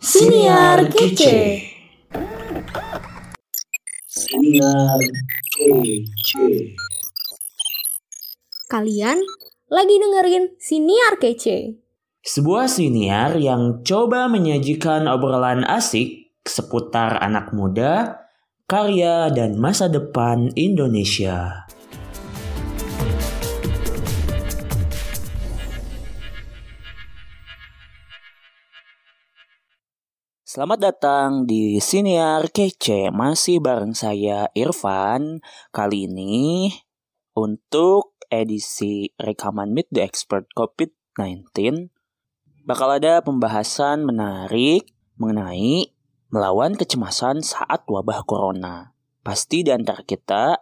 Siniar Kece. Siniar Kece. Kalian lagi dengerin Siniar Kece, sebuah siniar yang coba menyajikan obrolan asik seputar anak muda, karya, dan masa depan Indonesia. Selamat datang di Siniar Kece, masih bareng saya Irfan. Kali ini untuk edisi rekaman Meet the Expert COVID-19 bakal ada pembahasan menarik mengenai melawan kecemasan saat wabah corona. Pasti di antara kita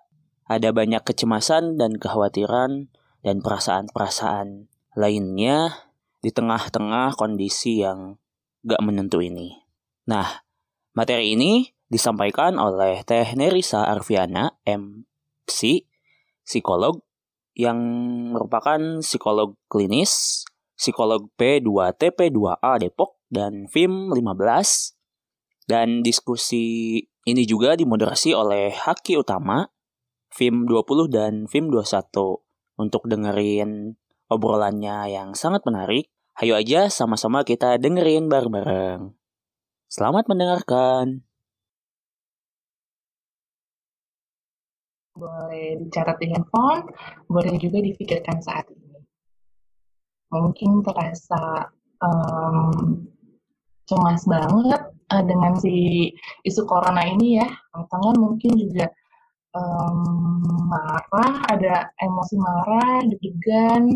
ada banyak kecemasan dan kekhawatiran dan perasaan-perasaan lainnya di tengah-tengah kondisi yang gak menentu ini. Nah, materi ini disampaikan oleh Teh Nerissa Arfiana, MC, psikolog yang merupakan psikolog klinis, psikolog P2TP2A Depok, dan FIM 15. Dan diskusi ini juga dimoderasi oleh Haki Utama, FIM 20 dan FIM 21. Untuk dengerin obrolannya yang sangat menarik, ayo aja sama-sama kita dengerin bareng-bareng. Selamat mendengarkan. Boleh dicatat di handphone, boleh juga dipikirkan saat ini. Mungkin terasa cemas banget dengan si isu corona ini ya. Atau mungkin juga marah, ada emosi marah, deg-degan,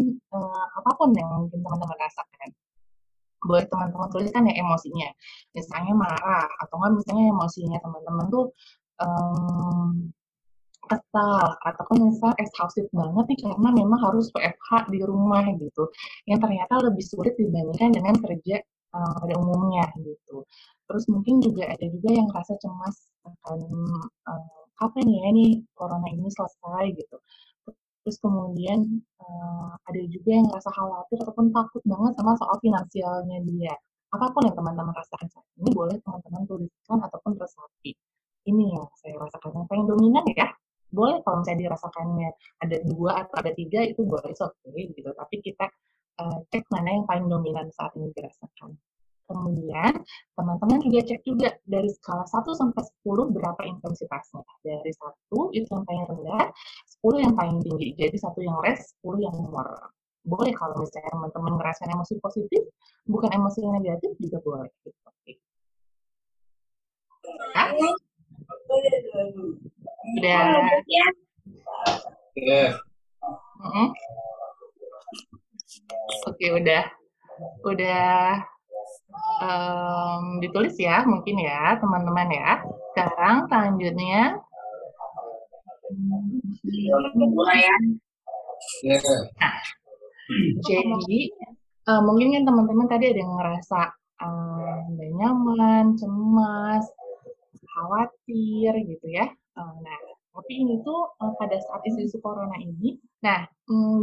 apapun yang mungkin teman-teman rasakan. Buat teman-teman tuliskan ya emosinya, misalnya marah, atau nggak misalnya emosinya teman-teman tuh kesal, ataupun misalnya exhausted banget nih karena memang harus WFH di rumah gitu, yang ternyata lebih sulit dibandingkan dengan kerja pada umumnya gitu. Terus mungkin juga ada juga yang rasa cemas akan kapan ya ini corona ini selesai gitu. Terus kemudian ada juga yang rasa khawatir ataupun takut banget sama soal finansialnya dia. Apapun yang teman-teman rasakan saat ini, boleh teman-teman tuliskan ataupun resapi. Ini yang saya rasakan yang paling dominan ya. Boleh kalau misalnya dirasakannya ada 2 atau ada 3 itu boleh, okay, gitu. Tapi kita cek mana yang paling dominan saat ini dirasakan. Kemudian teman-teman juga cek juga dari skala 1 sampai 10 berapa intensitasnya. Dari 1 itu yang paling rendah, 10 yang paling tinggi. Jadi 1 yang rest, 10 yang more. Boleh kalau misalnya teman-teman ngerasain emosi positif, bukan emosi yang negatif juga boleh. Oke. Nah, udah. Oke, udah. Ditulis ya, mungkin ya teman-teman ya. Sekarang selanjutnya nah, jadi mungkin kan teman-teman tadi ada yang ngerasa gak nyaman, cemas, khawatir gitu ya. Nah, tapi ini tuh pada saat isu corona ini. Nah,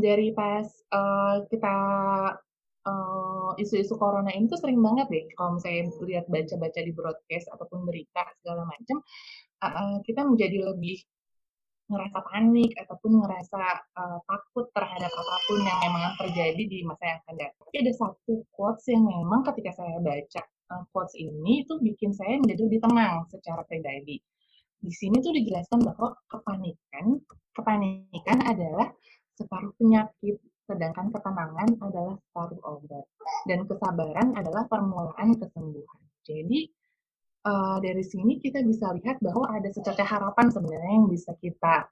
dari pas kita isu-isu corona ini tuh sering banget deh kalau misalnya lihat baca-baca di broadcast ataupun berita segala macam, kita menjadi lebih ngerasa panik ataupun ngerasa takut terhadap apapun yang memang terjadi di masa yang akan datang. Tapi ada satu quotes yang memang ketika saya baca quotes ini itu bikin saya menjadi lebih tenang secara pribadi. Di sini tuh dijelaskan bahwa kepanikan adalah separuh penyakit, sedangkan ketenangan adalah separuh obat, dan kesabaran adalah permulaan kesembuhan. Jadi dari sini kita bisa lihat bahwa ada secerca harapan sebenarnya yang bisa kita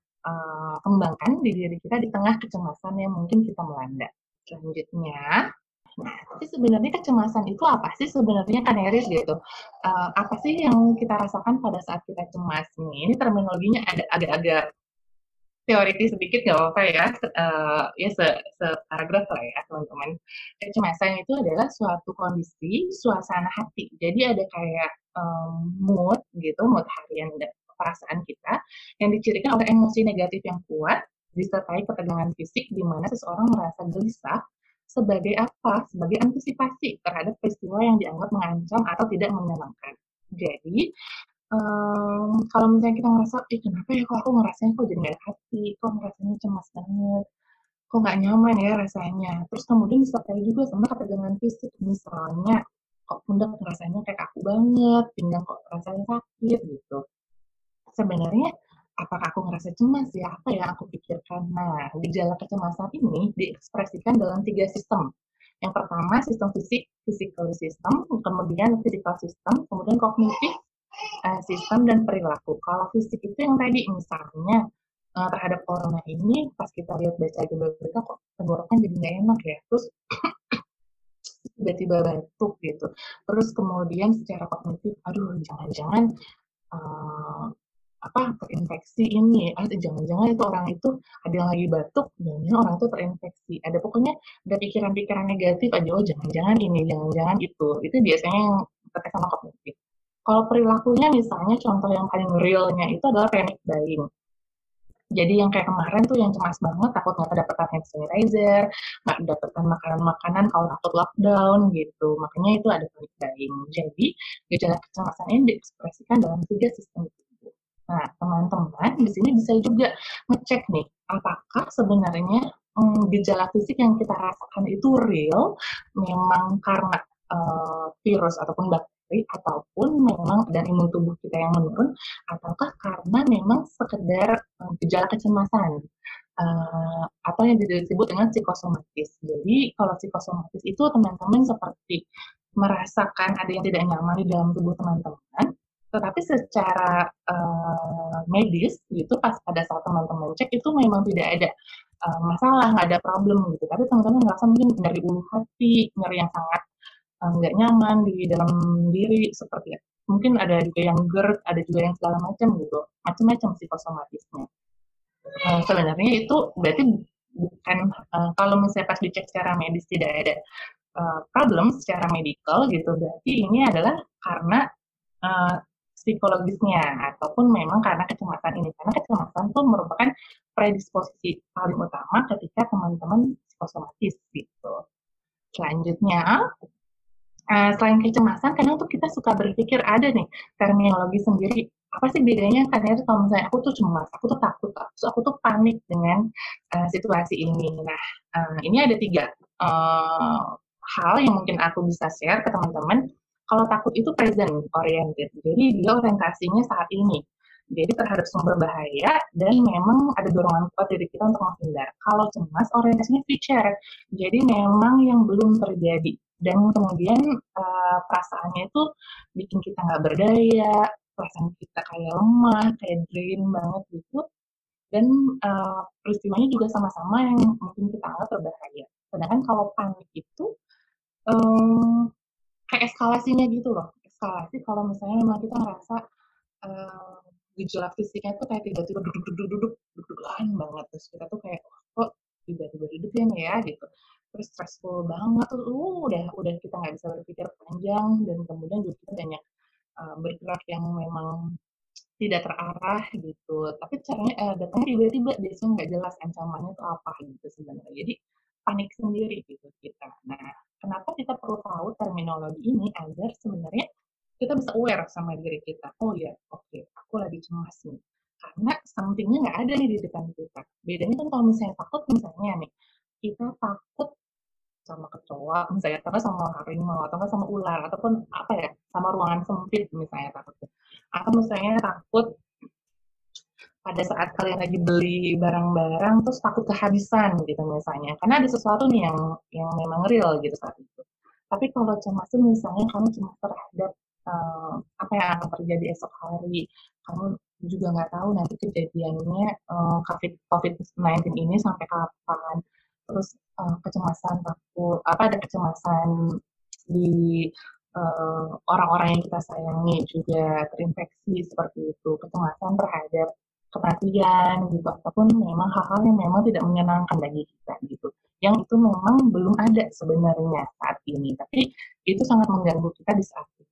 kembangkan di diri kita di tengah kecemasan yang mungkin kita melanda. Selanjutnya, nah, tapi sebenarnya kecemasan itu apa sih sebenarnya kan Neris gitu? Apa sih yang kita rasakan pada saat kita cemas nih? Ini terminologinya ada agak-agak teoritis sedikit, nggak apa-apa ya, ya separagraf lah ya teman-teman. Kecemasan itu adalah suatu kondisi, suasana hati. Jadi ada kayak mood gitu, mood harian perasaan kita yang dicirikan oleh emosi negatif yang kuat, disertai ketegangan fisik di mana seseorang merasa gelisah, sebagai apa? Sebagai antisipasi terhadap peristiwa yang dianggap mengancam atau tidak menyenangkan. Jadi, kalau misalnya kita ngerasa, kenapa ya kok aku ngerasanya kok jadi nggak hati, kok ngerasanya cemas banget, kok nggak nyaman ya rasanya. Terus kemudian disertai juga sama ketegangan fisik, misalnya kok pundak rasanya kayak kaku banget, pinggang kok rasanya sakit gitu. Sebenarnya apakah aku ngerasa cemas ya? Apa yang aku pikirkan? Nah, gejala kecemasan ini diekspresikan dalam 3 sistem. Yang pertama sistem fisik, physical system, kemudian physical system, kemudian kognitif sistem dan perilaku. Kalau fisik itu yang tadi misalnya terhadap corona ini, pas kita lihat baca judul berita kok tenggorokan jadi nggak enak ya, terus tiba-tiba batuk gitu. Terus kemudian secara kognitif, aduh jangan-jangan terinfeksi ini, atau jangan-jangan itu orang itu ada yang lagi batuk, jangan-jangan orang itu terinfeksi. Ada pokoknya ada pikiran-pikiran negatif aja, oh jangan-jangan ini, jangan-jangan itu biasanya yang terkait sama kognitif. Kalau perilakunya misalnya contoh yang paling realnya itu adalah panic buying. Jadi yang kayak kemarin tuh yang cemas banget, takut nggak kedapatan hand sanitizer, nggak kedapatan makanan-makanan kalau takut lockdown gitu. Makanya itu ada panic buying. Jadi gejala kecemasan ini diekspresikan dalam 3 sistem tubuh. Nah, teman-teman di sini bisa juga ngecek nih, apakah sebenarnya gejala fisik yang kita rasakan itu real, memang karena virus ataupun bakteri, ataupun memang dan imun tubuh kita yang menurun, ataukah karena memang sekedar gejala kecemasan atau yang disebut dengan psikosomatis. Jadi kalau psikosomatis itu teman-teman seperti merasakan ada yang tidak nyaman di dalam tubuh teman-teman, tetapi secara medis gitu pas pada saat teman-teman cek itu memang tidak ada masalah, nggak ada problem gitu, tapi teman-teman merasa mungkin dari ulu hati, nyeri yang sangat nggak nyaman di dalam diri seperti itu. Mungkin ada juga yang GERD, ada juga yang segala macam gitu, macam-macam psikosomatisnya. Sebenarnya itu berarti bukan kalau misalnya pas dicek secara medis tidak ada problem secara medical gitu, berarti ini adalah karena psikologisnya ataupun memang karena kecemasan ini, karena kecemasan itu merupakan predisposisi paling utama ketika teman-teman psikosomatis gitu. Selanjutnya, selain kecemasan, kadang tuh kita suka berpikir ada nih terminologi sendiri. Apa sih bedanya? Karena kalau misalnya aku tuh cemas, aku tuh takut, aku tuh panik dengan situasi ini. Nah, ini ada 3 hal yang mungkin aku bisa share ke teman-teman. Kalau takut itu present oriented, jadi dia orientasinya saat ini. Jadi terhadap sumber bahaya dan memang ada dorongan kuat dari kita untuk menghindar. Kalau cemas orientasinya future, jadi memang yang belum terjadi. Dan kemudian perasaannya itu bikin kita nggak berdaya, perasaan kita kayak lemah, kayak drain banget gitu. Dan peristiwanya juga sama-sama yang mungkin kita anggap berbahaya. Sedangkan kalau panik itu kayak eskalasinya gitu loh. Eskalasi kalau misalnya memang kita ngerasa gejala fisiknya itu kayak tiba-tiba duduk-dudukan banget. Terus kita tuh kayak kok tiba-tiba duduknya ya gitu. Terus stressful banget, terus udah kita nggak bisa berpikir panjang, dan kemudian juga kita banyak bergerak yang memang tidak terarah gitu, tapi caranya datangnya tiba-tiba, biasanya nggak jelas ancamannya itu apa gitu sebenarnya, jadi panik sendiri gitu kita. Nah, kenapa kita perlu tahu terminologi ini agar sebenarnya kita bisa aware sama diri kita. Oh ya, oke, aku lagi cemas nih, karena somethingnya nggak ada nih di depan kita. Bedanya kan kalau misalnya takut, misalnya nih kita takut sama kecoa misalnya, atau sama harimau, atau sama ular, ataupun apa ya, sama ruangan sempit misalnya takutnya. Atau misalnya takut pada saat kalian lagi beli barang-barang terus takut kehabisan gitu misalnya, karena ada sesuatu nih yang memang real gitu saat itu. Tapi kalau cemas itu misalnya kamu cemas terhadap apa yang akan terjadi esok hari, kamu juga nggak tahu nanti kejadiannya COVID-19 ini sampai kapan. Terus kecemasan takut, ada kecemasan di orang-orang yang kita sayangi juga terinfeksi seperti itu, kecemasan terhadap kematian gitu, ataupun memang hal-hal yang memang tidak menyenangkan bagi kita gitu, yang itu memang belum ada sebenarnya saat ini, tapi itu sangat mengganggu kita di saat ini.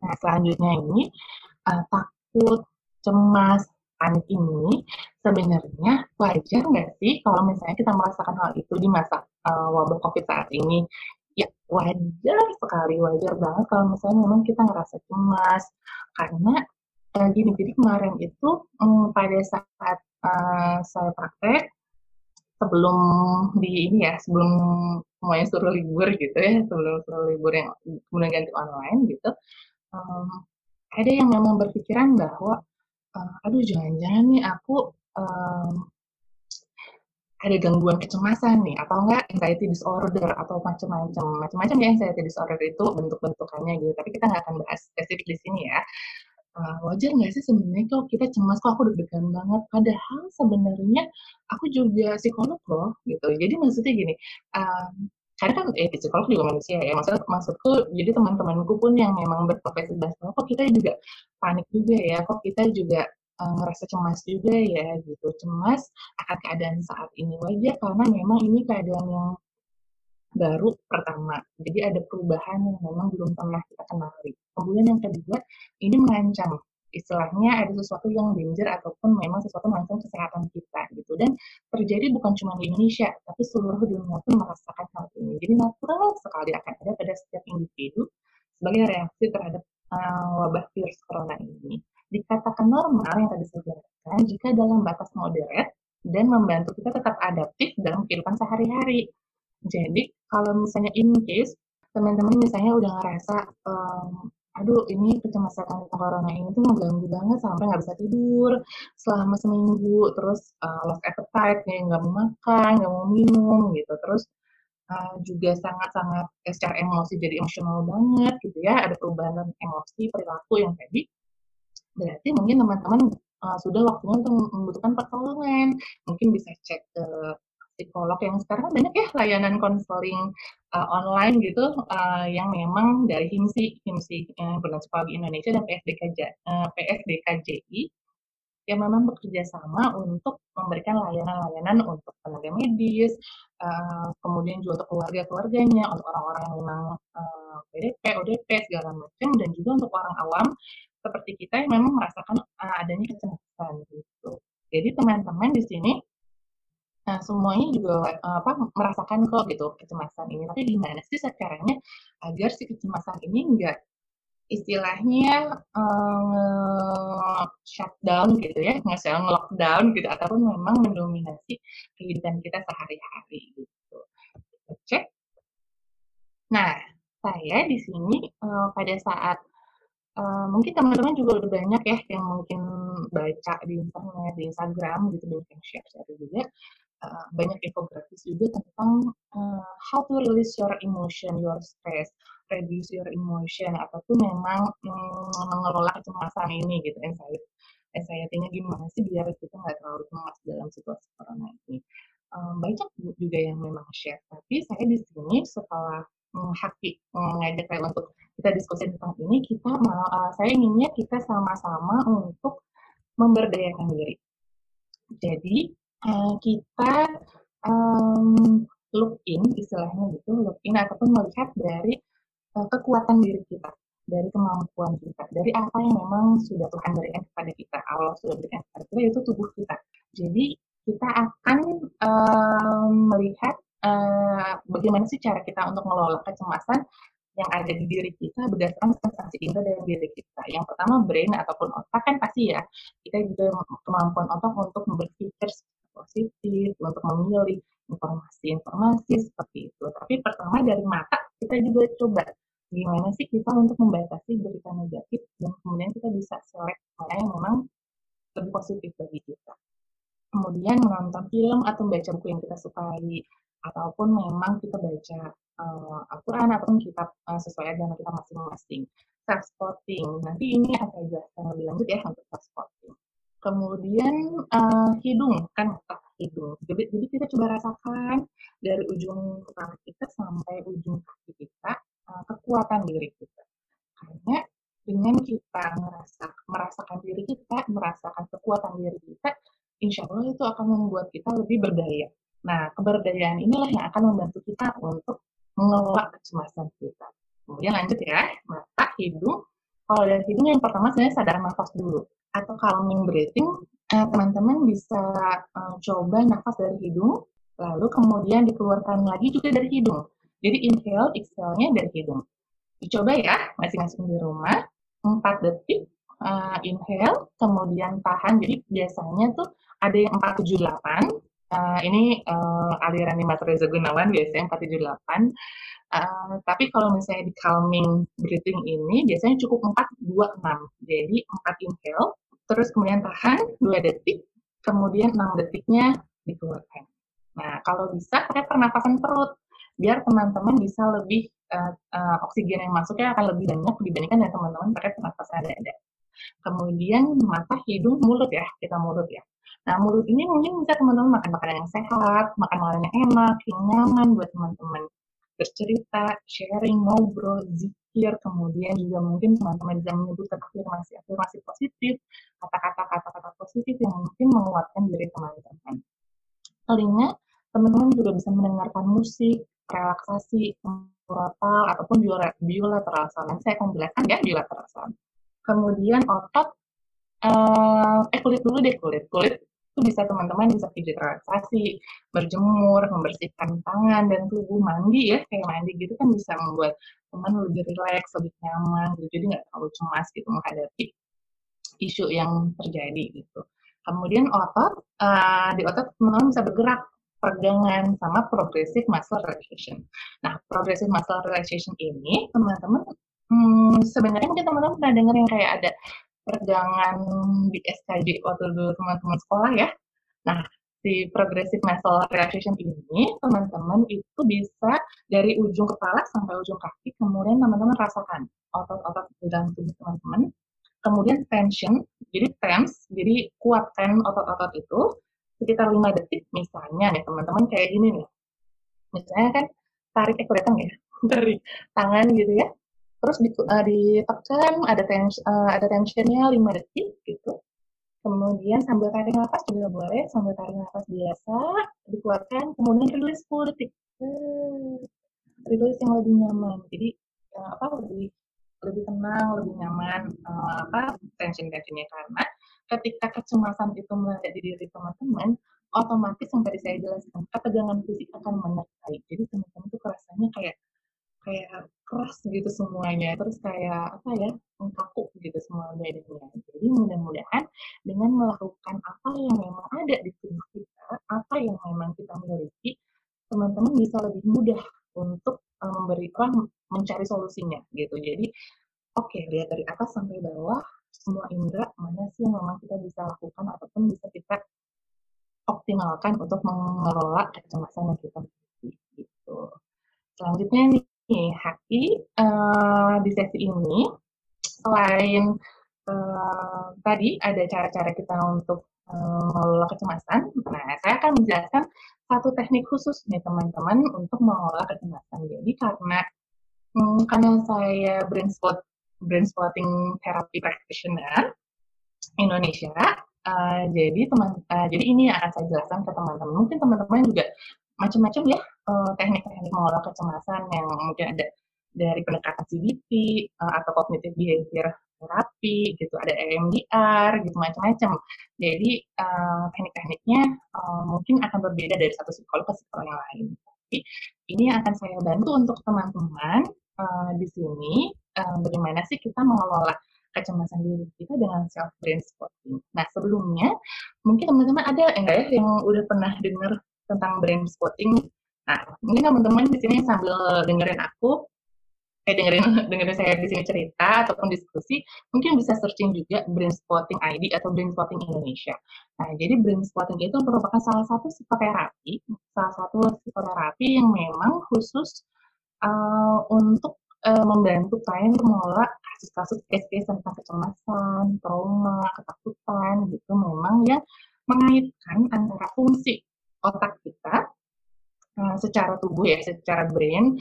Nah, selanjutnya ini takut, cemas, panik ini sebenarnya wajar nggak sih kalau misalnya kita merasakan hal itu di masa wabah COVID saat ini. Ya wajar sekali, wajar banget kalau misalnya memang kita ngerasa cemas, karena gini, jadi kemarin itu pada saat saya praktek, sebelum sebelum semuanya suruh libur gitu ya, sebelum suruh libur yang kemudian ganti online gitu, ada yang memang berpikiran bahwa aduh jangan-jangan nih aku ada gangguan kecemasan nih, atau enggak anxiety disorder, atau macam-macam ya. Anxiety disorder itu bentuk-bentukannya gitu, tapi kita nggak akan bahas spesifik di sini ya. Wajar nggak sih sebenarnya kalau kita cemas, kok aku deg-degan banget, padahal sebenarnya aku juga psikolog loh gitu. Jadi maksudnya gini, karena kan psikolog juga manusia ya, maksudku jadi teman-temanku pun yang memang berprofesi dasar, kok kita juga panik juga ya, kok kita juga ngerasa cemas juga ya gitu. Cemas akan keadaan saat ini wajar, karena memang ini keadaan yang baru pertama, jadi ada perubahan yang memang belum pernah kita kenali. Kemudian yang kedua, ini mengancam, istilahnya ada sesuatu yang danger ataupun memang sesuatu mengancam kesehatan kita gitu, dan terjadi bukan cuma di Indonesia tapi seluruh dunia pun merasakan hal ini. Jadi natural sekali akan ada pada setiap individu sebagai reaksi terhadap wabah virus corona ini. Dikatakan normal yang tadi saya jelaskan jika dalam batas moderat dan membantu kita tetap adaptif dalam kehidupan sehari-hari. Jadi kalau misalnya in case teman-teman misalnya udah ngerasa aduh ini kecemasan corona ini tuh mengganggu banget sampai nggak bisa tidur selama seminggu, terus lost appetite, kayak nggak mau makan, nggak mau minum gitu, terus juga sangat-sangat secara emosi jadi emosional banget gitu ya, ada perubahan emosi perilaku yang tadi. Berarti mungkin teman-teman sudah waktunya untuk membutuhkan pertolongan. Mungkin bisa cek ke psikolog yang sekarang banyak ya layanan konseling online gitu, yang memang dari himsi Buna Supaya Indonesia dan psdkji yang memang bekerja sama untuk memberikan layanan-layanan untuk tenaga medis, kemudian juga untuk keluarga-keluarganya, untuk orang-orang yang memang ODP segala macam, dan juga untuk orang awam seperti kita yang memang merasakan adanya kecemasan gitu. Jadi teman-teman di sini semuanya juga merasakan kok gitu kecemasan ini. Tapi gimana sih caranya agar si kecemasan ini enggak istilahnya shutdown gitu ya, nge-lockdown gitu, ataupun memang mendominasi kehidupan kita sehari-hari gitu. Cek. Nah, saya di sini pada saat mungkin teman-teman juga udah banyak ya yang mungkin baca di internet, di Instagram gitu, mungkin share juga banyak infografis juga tentang how to release your emotion, your stress, reduce your emotion, ataupun memang mengelola kecemasan ini gitu, anxiety-nya gimana sih biar kita nggak terlalu cemas dalam situasi corona ini. Banyak juga yang memang share, tapi saya di sini setelah Haki mengajak saya untuk kita diskusi tentang ini, saya inginnya kita sama-sama untuk memberdayakan diri. Jadi kita look in, istilahnya gitu, look in ataupun melihat dari kekuatan diri kita, dari kemampuan kita, dari apa yang memang sudah Tuhan berikan kepada kita, Allah sudah berikan kepada kita, yaitu tubuh kita. Jadi kita akan melihat bagaimana sih cara kita untuk mengelola kecemasan yang ada di diri kita berdasarkan sensasi indera dari diri kita. Yang pertama brain ataupun otak kan pasti ya, kita juga kemampuan otak untuk berpikir positif, untuk memilih informasi-informasi seperti itu. Tapi pertama dari mata kita juga coba gimana sih kita untuk membatasi berita negatif, dan kemudian kita bisa select mana yang memang lebih positif bagi kita. Kemudian menonton film atau membaca buku yang kita sukai, ataupun memang kita baca Al-Quran ataupun kitab sesuai agama kita masing-masing. Brainspotting, nanti ini akan jelaskan lebih lanjut ya untuk brainspotting. Kemudian hidung, kan hidung. Jadi kita coba rasakan dari ujung kepala kita sampai ujung kaki kita kekuatan diri kita. Karena dengan kita merasakan diri kita, merasakan kekuatan diri kita, insya Allah itu akan membuat kita lebih berdaya. Nah, keberdayaan inilah yang akan membantu kita untuk mengelola kecemasan kita. Kemudian lanjut ya, mata, hidung. Kalau dari hidung yang pertama sebenarnya sadar nafas dulu. Atau calming breathing, teman-teman bisa coba nafas dari hidung Lalu kemudian dikeluarkan lagi juga dari hidung. Jadi inhale, exhale-nya dari hidung. Dicoba ya, masing-masing di rumah. 4 detik, inhale, kemudian tahan. Jadi biasanya tuh ada yang 478. Ini aliran di Mas Reza Gunawan biasanya 478. Tapi kalau misalnya di calming breathing ini, biasanya cukup 426. Jadi 4 inhale, terus kemudian tahan 2 detik, kemudian 6 detiknya dikeluarkan. Nah, kalau bisa pakai pernapasan perut, biar teman-teman bisa lebih, oksigen yang masuknya akan lebih banyak dibandingkan dengan teman-teman pakai pernapasan dada. Kemudian mata, hidung, mulut ya, kita mulut ya. Nah, mulut ini mungkin bisa teman-teman makan makanan yang sehat, makan makanan yang enak, yang nyaman buat teman-teman. Bercerita, sharing, ngobrol, zikir, kemudian juga mungkin teman-teman bisa menyebutkan afirmasi positif, kata-kata positif yang mungkin menguatkan diri teman-teman. Telinga, teman-teman juga bisa mendengarkan musik, relaksasi, frontal, ataupun bilateral sound. Saya akan jelaskan ya bilateral sound. Kemudian otot, kulit dulu deh, kulit. Itu bisa teman-teman bisa pijat relaksasi, berjemur, membersihkan tangan dan tubuh, mandi ya, kayak mandi gitu kan bisa membuat teman lebih rileks, lebih nyaman gitu. Jadi nggak terlalu cemas gitu menghadapi isu yang terjadi gitu. Kemudian otot, di otot teman-teman bisa bergerak, peregangan sama progressive muscle relaxation. Nah, progressive muscle relaxation ini teman-teman, sebenarnya mungkin teman-teman pernah dengar yang kayak ada peregangan di SKJ waktu dulu teman-teman sekolah ya. Nah, si progressive muscle relaxation ini teman-teman itu bisa dari ujung kepala sampai ujung kaki, kemudian teman-teman rasakan otot-otot di dalam tubuh teman-teman. Kemudian tension, jadi tense, jadi kuatkan otot-otot itu sekitar 5 detik misalnya nih teman-teman kayak gini nih. Misalnya kan tarik kelihatan ya, tarik tangan gitu ya. Terus ditekan, ada tensionnya 5 detik gitu. Kemudian sambil tarik nafas juga boleh, sambil tarik nafas biasa, dikeluarkan, kemudian rilis 10 detik. Rilis yang lebih nyaman. Jadi lebih tenang, lebih nyaman tension-tensionnya, karena ketika kecemasan itu meledak di diri teman-teman, otomatis yang tadi saya jelaskan, ketegangan fisik akan menyertai. Jadi teman-teman itu kerasanya kayak keras gitu semuanya, terus kayak kaku gitu semua badannya. Jadi mudah-mudahan dengan melakukan apa yang memang ada di tubuh kita, apa yang memang kita miliki, teman-teman bisa lebih mudah untuk mencari solusinya gitu. Jadi oke, lihat dari atas sampai bawah semua indera, mana sih yang memang kita bisa lakukan ataupun bisa kita optimalkan untuk mengelola kecemasan yang kita miliki gitu. Selanjutnya nih Haki, di sesi ini selain tadi ada cara-cara kita untuk mengelola kecemasan, nah saya akan menjelaskan satu teknik khusus nih teman-teman untuk mengelola kecemasan. Jadi karena saya brain spotting therapy practitioner Indonesia, jadi ini yang akan saya jelaskan ke teman-teman. Mungkin teman-teman juga macam-macam ya teknik-teknik mengelola kecemasan yang mungkin ada dari pendekatan CBT atau cognitive behavior therapy gitu, ada EMDR gitu, macam-macam. Jadi teknik-tekniknya mungkin akan berbeda dari satu psikolog ke psikolog yang lain. Tapi ini yang akan saya bantu untuk teman-teman di sini, bagaimana sih kita mengelola kecemasan diri kita dengan self brain spotting. Nah, sebelumnya mungkin teman-teman ada enggak ya yang udah pernah dengar tentang brain spotting? Nah, mungkin teman-teman di sini sambil dengerin aku, dengerin saya di sini cerita ataupun diskusi, mungkin bisa searching juga brain spotting ID atau brain spotting Indonesia. Nah, jadi brain spotting itu merupakan salah satu psikoterapi yang memang khusus untuk membantu klien untuk mengelola kasus-kasus case tentang kecemasan, trauma, ketakutan gitu, memang yang mengaitkan antara fungsi otak kita secara tubuh ya, secara brain,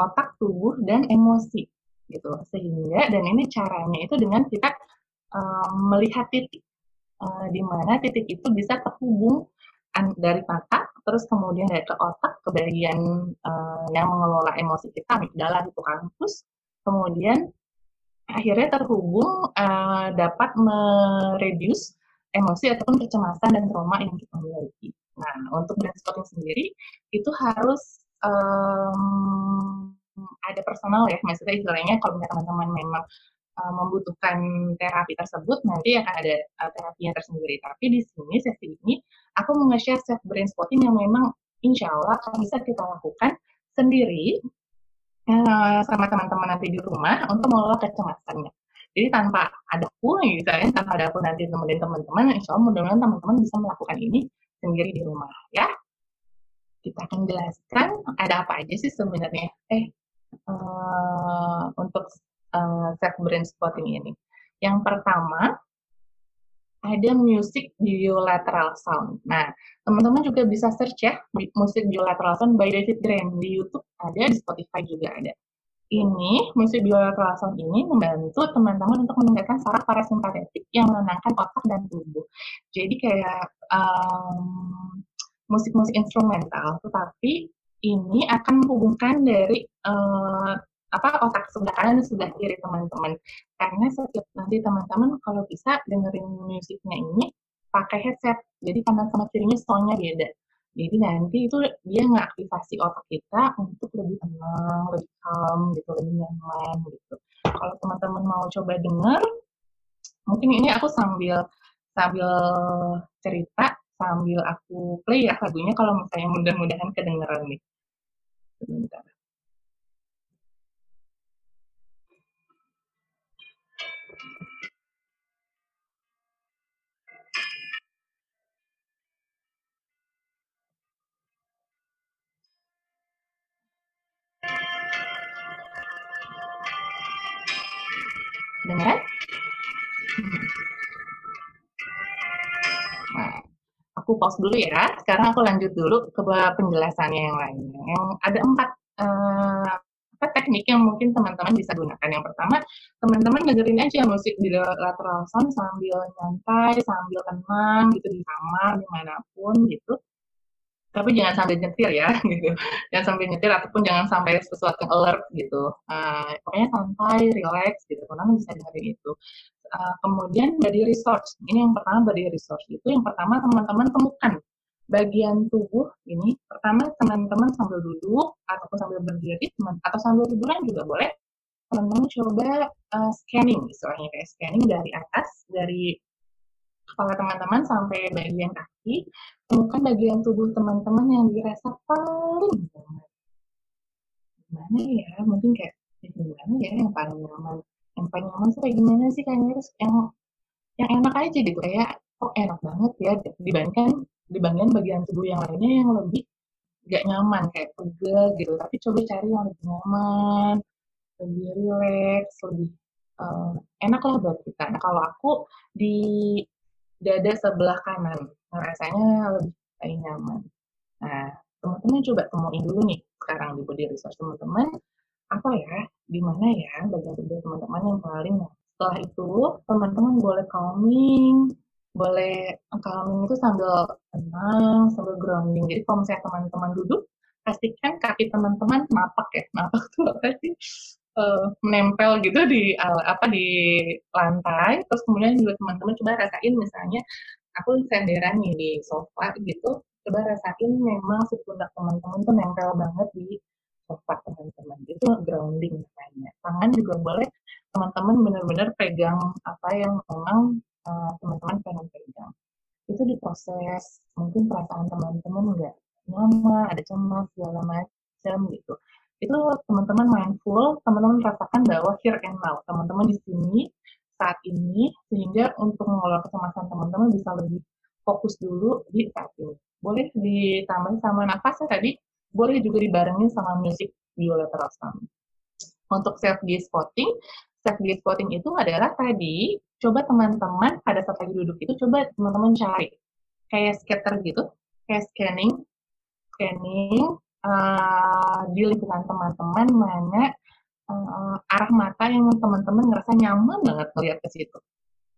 otak, tubuh, dan emosi gitu. Sehingga, dan ini caranya itu dengan kita melihat titik, di mana titik itu bisa terhubung dari mata, terus kemudian dari ke otak, ke bagian yang mengelola emosi kita, amigdala, hipokampus, kemudian akhirnya terhubung, dapat mereduce emosi ataupun kecemasan dan trauma yang kita miliki. Nah, untuk brain spotting sendiri itu harus ada personal ya, maksudnya istilahnya kalau teman-teman memang membutuhkan terapi tersebut, nanti akan ada terapinya tersendiri. Tapi di sini, sesi ini, aku mau nge-share self brain spotting yang memang insya Allah bisa kita lakukan sendiri sama teman-teman nanti di rumah untuk mengelola kecemasannya. Jadi tanpa ada aku, misalnya tanpa ada aku nanti temenin teman-teman, insya Allah mudah-mudahan teman-teman bisa melakukan ini sendiri di rumah ya. Kita akan jelaskan ada apa aja sih sebenarnya untuk self brain spotting ini. Yang pertama ada music bilateral sound. Nah, teman-teman juga bisa search ya musik bilateral sound by David Graham di YouTube ada, di Spotify juga ada. Ini, musik bilateral sound ini membantu teman-teman untuk meningkatkan saraf parasimpatetik yang menenangkan otak dan tubuh. Jadi kayak musik-musik instrumental, tetapi ini akan menghubungkan dari otak sebelah kanan dan sebelah kiri teman-teman. Karena setiap nanti teman-teman kalau bisa dengerin musiknya ini pakai headset, jadi kanan sama kirinya soundnya beda. Jadi nanti itu dia mengaktifasi otak kita untuk lebih tenang, lebih calm, gitu, lebih nyaman gitu. Kalau teman-teman mau coba dengar, mungkin ini aku sambil cerita, sambil aku play ya lagunya kalau misalnya mudah-mudahan kedengeran nih. Sebentar. Dengar? Nah, aku pause dulu ya. Sekarang aku lanjut dulu ke penjelasannya yang lainnya. Yang ada empat teknik yang mungkin teman-teman bisa gunakan. Yang pertama, teman-teman dengerin aja musik bilateral sound sambil nyantai, sambil tenang gitu di kamar dimanapun gitu. Tapi jangan sampai nyetir ya, gitu. Jangan sampai nyetir ataupun jangan sampai sesuatu yang alert gitu. Pokoknya santai, relax gitu. Teman-teman bisa dengerin itu. Kemudian dari resource, ini yang pertama dari resource itu yang pertama teman-teman temukan bagian tubuh ini. Pertama teman-teman sambil duduk ataupun sambil berdiri atau sambil tiduran juga boleh. Teman-teman coba scanning, istilahnya kayak scanning dari atas dari kepala teman-teman sampai bagian kaki, temukan bagian tubuh teman-teman yang dirasa paling nyaman. Gimana ya? Mungkin kayak gimana ya yang paling nyaman? Yang paling nyaman sih kayak gimana sih? Kayaknya yang enak aja gitu kayak kok enak banget ya dibandingkan di bagian tubuh yang lainnya yang lebih gak nyaman kayak pegel gitu. Tapi coba cari yang lebih nyaman, lebih relax, lebih enak lah buat kita. Nah kalau aku di dada sebelah kanan, rasanya lebih nyaman. Nah, teman-teman coba temuin dulu nih, sekarang di body research teman-teman, apa ya, di mana ya bagian tubuh teman-teman yang paling nyaman. Setelah itu, teman-teman boleh calming itu sambil tenang, sambil grounding. Jadi kalau misalnya teman-teman duduk, pastikan kaki teman-teman napak ya, napak tuh apa sih? Menempel gitu di lantai. Terus kemudian juga teman-teman coba rasain misalnya aku senderan nih di sofa gitu, coba rasain memang si pundak teman-teman tuh nempel banget di sofa teman-teman. Itu grounding namanya. Tangan juga boleh teman-teman benar-benar pegang apa yang memang teman-teman pengen pegang. Itu diproses. Mungkin perasaan teman-teman nggak nyaman, ada cemas segala macam gitu. Itu teman-teman mindful, teman-teman rasakan bahwa here and now, teman-teman di sini, saat ini, sehingga untuk mengelola kecemasan teman-teman bisa lebih fokus dulu di saat ini. Boleh ditambahin sama nafasnya tadi, boleh juga dibarengin sama musik bilateral sound. Untuk self-brain spotting itu adalah tadi, coba teman-teman pada saat lagi duduk itu, coba teman-teman cari, kayak scatter gitu, kayak scanning, di lingkungan teman-teman mana arah mata yang teman-teman ngerasa nyaman banget melihat ke situ.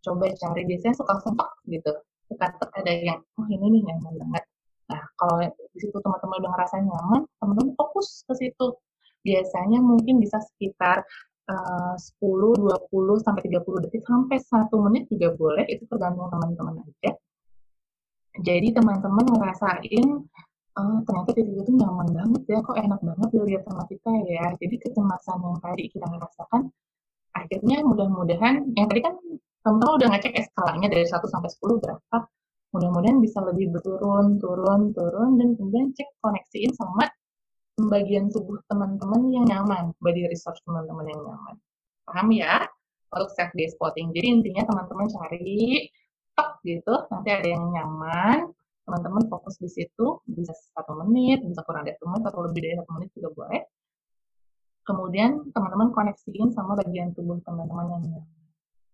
Coba cari, biasanya suka sempak gitu. Suka ada yang, oh ini nih nyaman banget. Nah, kalau di situ teman-teman udah ngerasa nyaman, teman-teman fokus ke situ. Biasanya mungkin bisa sekitar 10, 20, sampai 30 detik, sampai 1 menit juga boleh. Itu tergantung teman-teman aja. Jadi teman-teman ngerasain, ternyata diri itu nyaman banget ya, kok enak banget dilihat sama kita ya. Jadi kecemasan yang tadi kita ngerasakan, akhirnya mudah-mudahan, yang tadi kan teman-teman udah ngecek skalanya dari 1 sampai 10 berapa, mudah-mudahan bisa lebih berturun, turun, dan kemudian cek koneksiin sama bagian tubuh teman-teman yang nyaman, body research teman-teman yang nyaman. Paham ya? Untuk self-based spotting. Jadi intinya teman-teman cari top gitu, nanti ada yang nyaman, teman-teman fokus di situ, bisa 1 menit, bisa kurang dari 1 menit, atau lebih dari 1 menit juga boleh. Kemudian teman-teman koneksiin sama bagian tubuh teman-teman yang nyaman.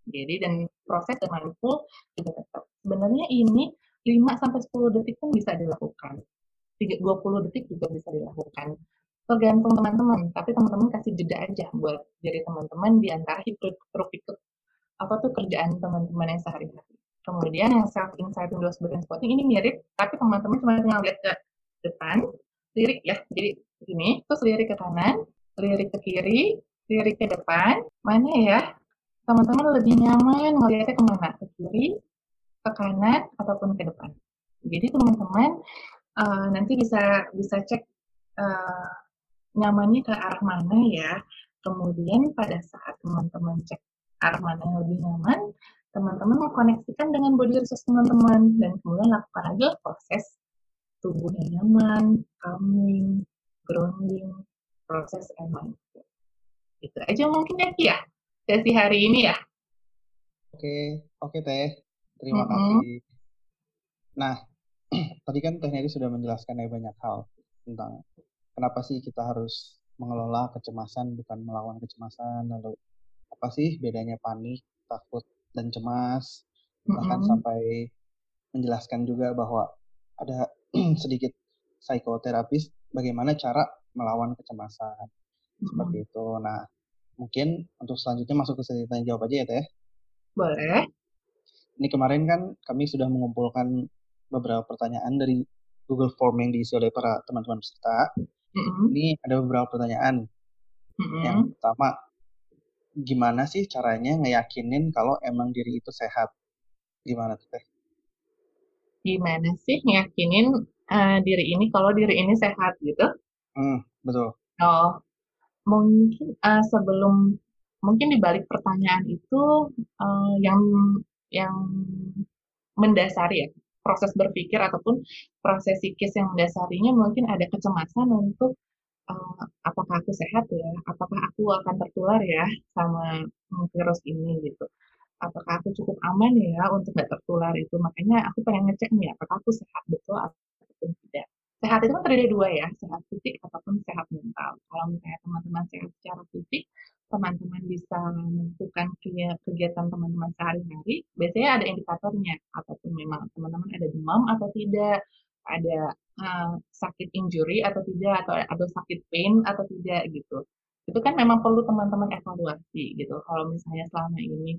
Jadi dan proses dan mindful juga tetap. Sebenarnya ini 5-10 detik pun bisa dilakukan. 20 detik juga bisa dilakukan. Tergantung teman-teman, tapi teman-teman kasih jeda aja buat diri teman-teman di antara hidup-hidup apa tuh kerjaan teman-teman yang sehari-hari. Kemudian yang self-insight dan brain spotting ini mirip, tapi teman-teman cuma tinggal lihat ke depan, lirik ya, jadi gini, terus lirik ke kanan, lirik ke kiri, lirik ke depan, mana ya, teman-teman lebih nyaman ngelihatnya kemana, ke kiri, ke kanan, ataupun ke depan. Jadi teman-teman nanti bisa cek nyamannya ke arah mana ya, kemudian pada saat teman-teman cek arah mana yang lebih nyaman, teman-teman mengkoneksikan dengan body resource teman-teman, dan kemudian lakukan aja proses tubuhnya nyaman, calming, grounding, proses emang. Itu aja mungkin ya, sesi hari ini ya. Oke Teh. Terima kasih. Nah, tadi kan Teh Neri sudah menjelaskan banyak hal tentang kenapa sih kita harus mengelola kecemasan, bukan melawan kecemasan, lalu apa sih bedanya panik, takut, dan cemas, bahkan sampai menjelaskan juga bahwa ada sedikit psikoterapis bagaimana cara melawan kecemasan, seperti itu. Nah, mungkin untuk selanjutnya masuk ke sesi tanya jawab aja ya Teh. Boleh. Ini kemarin kan kami sudah mengumpulkan beberapa pertanyaan dari Google Form yang diisi oleh para teman-teman peserta. Ini ada beberapa pertanyaan. Yang pertama, gimana sih caranya ngeyakinin kalau emang diri itu sehat? Gimana tuh Teh? Gimana sih ngeyakinin diri ini kalau diri ini sehat gitu? Betul. Oh, mungkin sebelum, mungkin dibalik pertanyaan itu yang mendasari ya, proses berpikir ataupun proses psikis yang mendasarinya mungkin ada kecemasan untuk apakah aku sehat ya, apakah aku akan tertular ya sama virus ini gitu, apakah aku cukup aman ya untuk nggak tertular itu, makanya aku pengen ngecek nih apakah aku sehat betul ataupun tidak. Sehat itu kan terdiri dua ya, sehat fisik ataupun sehat mental. Kalau misalnya teman-teman sehat secara fisik, teman-teman bisa melakukan kegiatan teman-teman sehari-hari, biasanya ada indikatornya, ataupun memang teman-teman ada demam atau tidak, ada sakit injury atau tidak, atau sakit pain atau tidak gitu. Itu kan memang perlu teman-teman evaluasi gitu. Kalau misalnya selama ini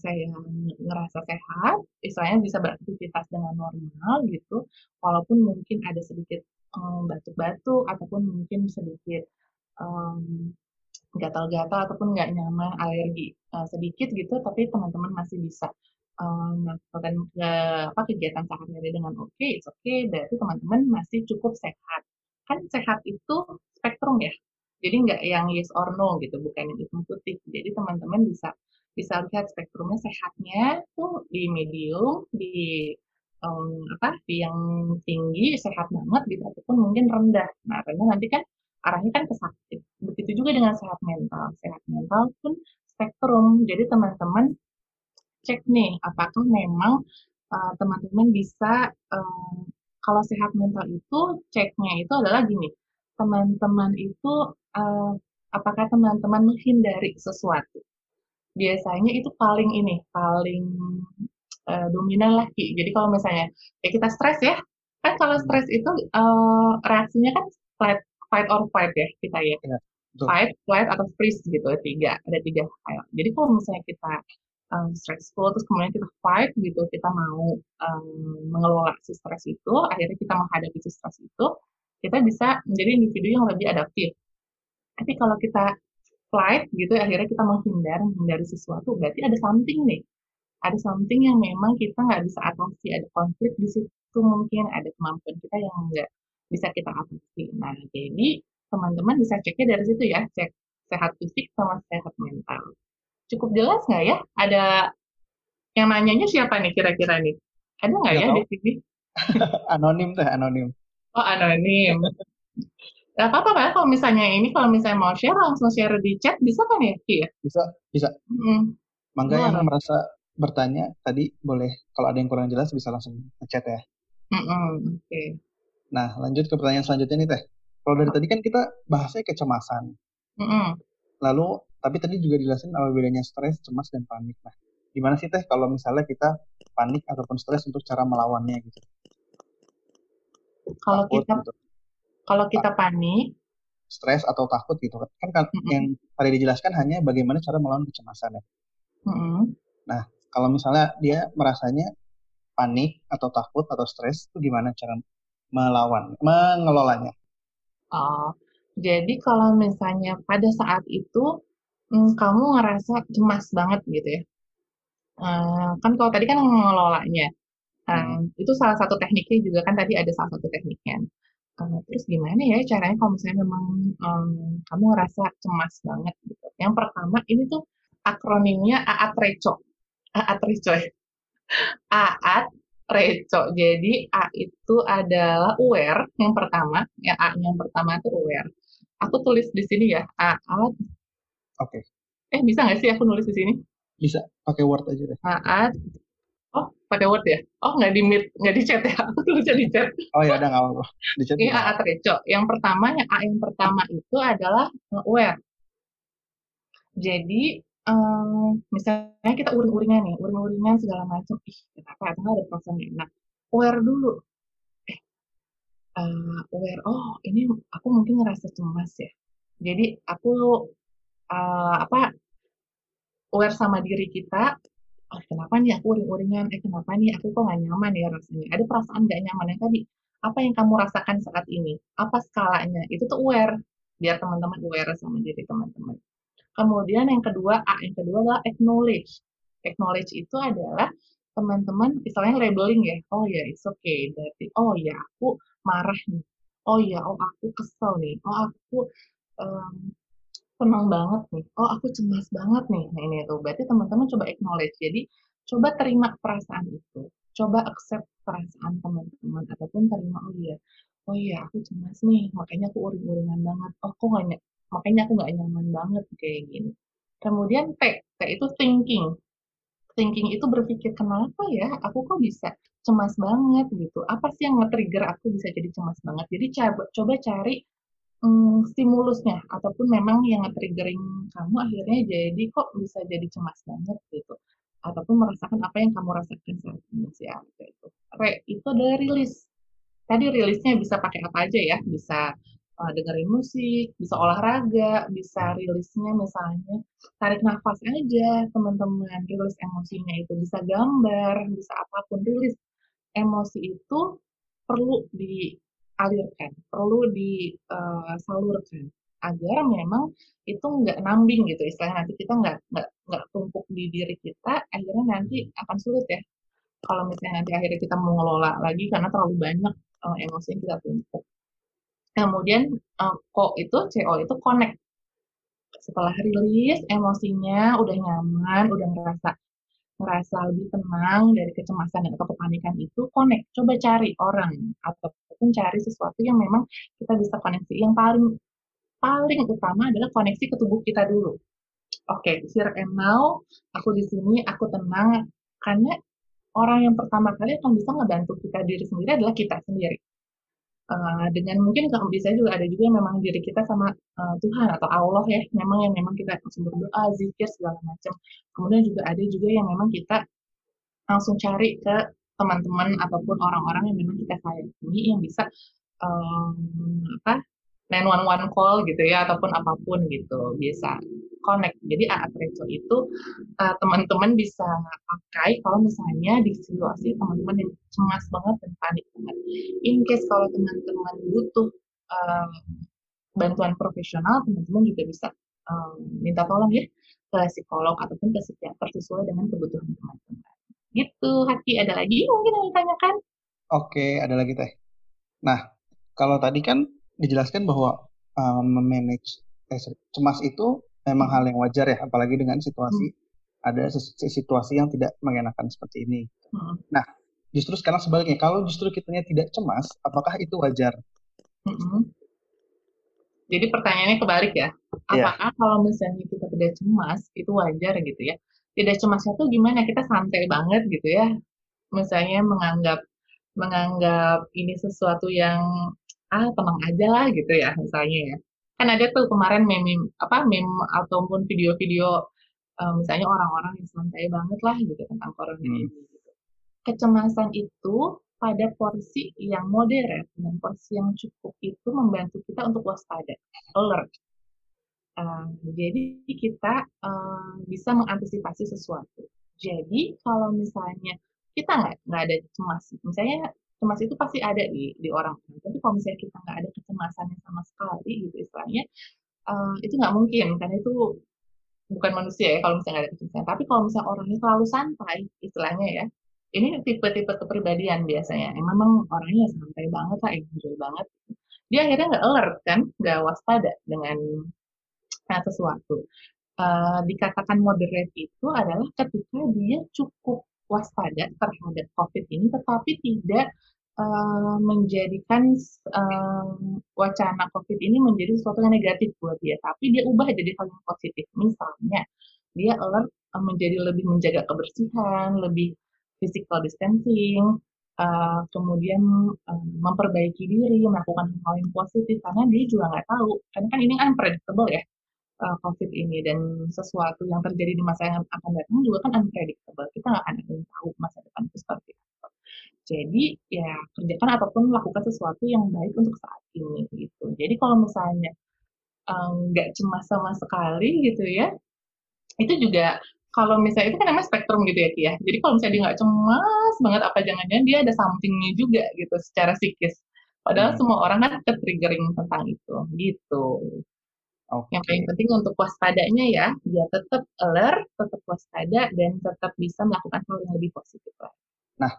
saya ngerasa sehat, misalnya bisa beraktivitas dengan normal gitu, walaupun mungkin ada sedikit batuk-batuk ataupun mungkin sedikit gatal-gatal ataupun nggak nyaman, alergi sedikit gitu, tapi teman-teman masih bisa melakukan kegiatan sehari-hari dengan oke, it's okay, berarti teman-teman masih cukup sehat. Kan sehat itu spektrum ya, jadi nggak yang yes or no gitu, bukan yang hitam putih. Jadi teman-teman bisa lihat spektrumnya, sehatnya tuh di medium, di di yang tinggi sehat banget gitu, ataupun mungkin rendah. Nah, rendah nanti kan arahnya kan ke sakit. Begitu juga dengan sehat mental. Sehat mental pun spektrum. Jadi teman-teman cek nih, apakah memang teman-teman bisa, kalau sehat mental itu ceknya itu adalah gini, teman-teman itu, apakah teman-teman menghindari sesuatu. Biasanya itu paling dominan lagi. Jadi kalau misalnya, kayak kita stres ya, kan kalau stres itu reaksinya kan fight or flight ya kita ya. Fight, flight, atau freeze gitu, ada tiga. Jadi kalau misalnya kita stressful, terus kemudian kita fight gitu, kita mau mengelola si stres itu, akhirnya kita menghadapi si stres itu, kita bisa menjadi individu yang lebih adaptif. Tapi kalau kita flight gitu, akhirnya kita menghindari sesuatu, berarti ada something nih, ada something yang memang kita nggak bisa atasi, ada konflik di situ mungkin, ada kemampuan kita yang nggak bisa kita atasi. Nah, jadi teman-teman bisa ceknya dari situ ya, cek sehat fisik sama sehat mental. Cukup jelas nggak ya? Ada yang nanyanya siapa nih kira-kira nih? Ada nggak ya di sini? Anonim. Oh, anonim. Gak apa-apa ya kalau misalnya ini, kalau misalnya mau share, langsung share di chat, bisa kan ya? Iya. Bisa. Makanya yang merasa bertanya tadi boleh, kalau ada yang kurang jelas bisa langsung chat ya. Oke. Nah, lanjut ke pertanyaan selanjutnya nih Teh. Kalau dari tadi kan kita bahasnya kecemasan. Lalu, tapi tadi juga dijelasin apa bedanya stres, cemas, dan panik. Nah, gimana sih Teh kalau misalnya kita panik ataupun stres untuk cara melawannya gitu? Kalau kita panik, stres atau takut gitu kan yang tadi dijelaskan hanya bagaimana cara melawan kecemasan ya. Nah, kalau misalnya dia merasanya panik atau takut atau stres, itu gimana cara mengelolanya? Oh, jadi kalau misalnya pada saat itu kamu ngerasa cemas banget gitu ya. Kan kalau tadi kan mengelolanya. Itu salah satu tekniknya juga kan, tadi ada salah satu tekniknya. Terus gimana ya caranya kalau misalnya memang kamu ngerasa cemas banget gitu. Yang pertama ini tuh akronimnya AAT Reco. AAT Reco. Jadi A itu adalah aware yang pertama, ya A yang pertama itu aware. Aku tulis di sini ya, AAT. Oke. Bisa nggak sih aku nulis di sini? Bisa, pakai Word aja deh. AAT. Oh, pakai Word ya? Oh, nggak di chat ya? Aku tulisnya di chat. Oh ya, udah nggak apa-apa. Di chat. Ini AAT Reco. Yang pertama, itu adalah aware. Jadi, misalnya kita uring-uringan segala macam. Kenapa? Atau ada perasaan nggak enak. Aware dulu. Aware, oh ini aku mungkin ngerasa cemas ya. Jadi, aku aware sama diri kita. Kenapa nih aku uring-uringan, kenapa nih aku kok gak nyaman ya rasanya, ada perasaan gak nyaman yang tadi, apa yang kamu rasakan saat ini, apa skalanya, itu tuh aware, biar teman-teman aware sama diri teman-teman. Kemudian yang kedua, adalah acknowledge itu adalah teman-teman, misalnya labeling ya, oh ya it's okay, berarti oh ya aku marah nih, oh ya oh aku kesel nih, oh aku senang banget nih, oh aku cemas banget nih. Nah ini tuh, berarti teman-teman coba acknowledge, jadi coba terima perasaan itu, coba accept perasaan teman-teman, ataupun terima oh iya aku cemas nih, makanya aku uring-uringan banget, makanya aku nggak nyaman banget kayak gini. Kemudian T itu thinking itu berpikir, kenapa ya aku kok bisa cemas banget gitu, apa sih yang nge-trigger aku bisa jadi cemas banget, jadi coba cari stimulusnya, ataupun memang yang nge-triggering kamu akhirnya jadi kok bisa jadi cemas banget gitu, ataupun merasakan apa yang kamu rasakan saat ini ya, gitu. Re itu adalah rilis. Tadi rilisnya bisa pakai apa aja ya, bisa dengerin musik, bisa olahraga, bisa rilisnya misalnya tarik nafas aja teman-teman, rilis emosinya itu bisa gambar, bisa apapun, rilis emosi itu perlu disalurkan agar memang itu nggak nambing gitu, istilahnya nanti kita nggak tumpuk di diri kita, akhirnya nanti akan sulit ya kalau misalnya nanti akhirnya kita mau ngelola lagi karena terlalu banyak emosi yang kita tumpuk. Kemudian CO itu connect, setelah rilis emosinya udah nyaman, udah merasa lebih tenang dari kecemasan atau kepanikan itu, connect, coba cari orang ataupun cari sesuatu yang memang kita bisa koneksi. Yang paling utama adalah koneksi ke tubuh kita dulu. Oke, here and now, aku di sini, aku tenang, karena orang yang pertama kali akan bisa ngebantu kita diri sendiri adalah kita sendiri. Dengan mungkin kalau bisa juga ada juga memang diri kita sama Tuhan atau Allah ya, memang yang memang kita langsung berdoa, zikir segala macam. Kemudian juga ada juga yang memang kita langsung cari ke teman-teman ataupun orang-orang yang memang kita sayangi, yang bisa 911 call gitu ya, ataupun apapun gitu, bisa connect. Jadi AAT Reco itu teman-teman bisa pakai kalau misalnya di situasi teman-teman yang cemas banget dan panik banget. In case kalau teman-teman butuh bantuan profesional, teman-teman juga bisa minta tolong ya ke psikolog ataupun ke psikiater sesuai dengan kebutuhan teman-teman. Gitu, Haki, ada lagi mungkin yang ditanyakan? Oke, ada lagi Teh. Nah, kalau tadi kan dijelaskan bahwa memanage cemas itu memang hal yang wajar ya, apalagi dengan situasi ada situasi yang tidak mengenakan seperti ini. Nah, justru sekarang sebaliknya, kalau justru kitanya tidak cemas, apakah itu wajar? Jadi pertanyaannya kebalik ya. Apakah kalau misalnya kita tidak cemas, itu wajar gitu ya? Tidak cemasnya tuh gimana? Kita santai banget gitu ya. Misalnya menganggap ini sesuatu yang tenang aja lah gitu ya misalnya ya. Kan ada tuh kemarin meme ataupun video-video misalnya orang-orang yang santai banget lah gitu tentang corona ini. Kecemasan itu pada porsi yang moderat dan porsi yang cukup itu membantu kita untuk waspada, alert. Jadi kita bisa mengantisipasi sesuatu. Jadi kalau misalnya kita nggak ada cemas, misalnya cemas itu pasti ada di orang, tapi kalau misalnya kita nggak ada kecemasannya sama sekali gitu istilahnya, itu nggak mungkin karena itu bukan manusia ya kalau misalnya nggak ada kecemasan. Tapi kalau misalnya orangnya terlalu santai istilahnya ya. Ini tipe-tipe kepribadian biasanya. Memang orangnya santai banget lah, enjoy banget. Dia akhirnya nggak alert kan, nggak waspada dengan sesuatu. Dikatakan moderate itu adalah ketika dia cukup waspada terhadap COVID ini, tetapi tidak menjadikan wacana COVID ini menjadi sesuatu yang negatif buat dia. Tapi dia ubah jadi hal yang positif. Misalnya, dia alert menjadi lebih menjaga kebersihan, lebih physical distancing, kemudian memperbaiki diri, melakukan hal yang positif, karena dia juga nggak tahu, karena kan ini unpredictable ya, COVID ini, dan sesuatu yang terjadi di masa yang akan datang juga kan unpredictable, kita nggak akan tahu masa depan itu seperti apa. Jadi ya kerjakan ataupun lakukan sesuatu yang baik untuk saat ini gitu. Jadi kalau misalnya nggak cemas sama sekali gitu ya, itu juga kalau misalnya itu kan namanya spektrum gitu ya, Kia. Jadi kalau misalnya dia nggak cemas banget, apa jangan-jangan dia ada somethingnya juga gitu secara psikis. Padahal semua orang kan ketriggering tentang itu, gitu. Okay. Yang paling penting untuk waspadanya ya, dia tetap alert, tetap waspada, dan tetap bisa melakukan hal yang lebih positif lah. Nah,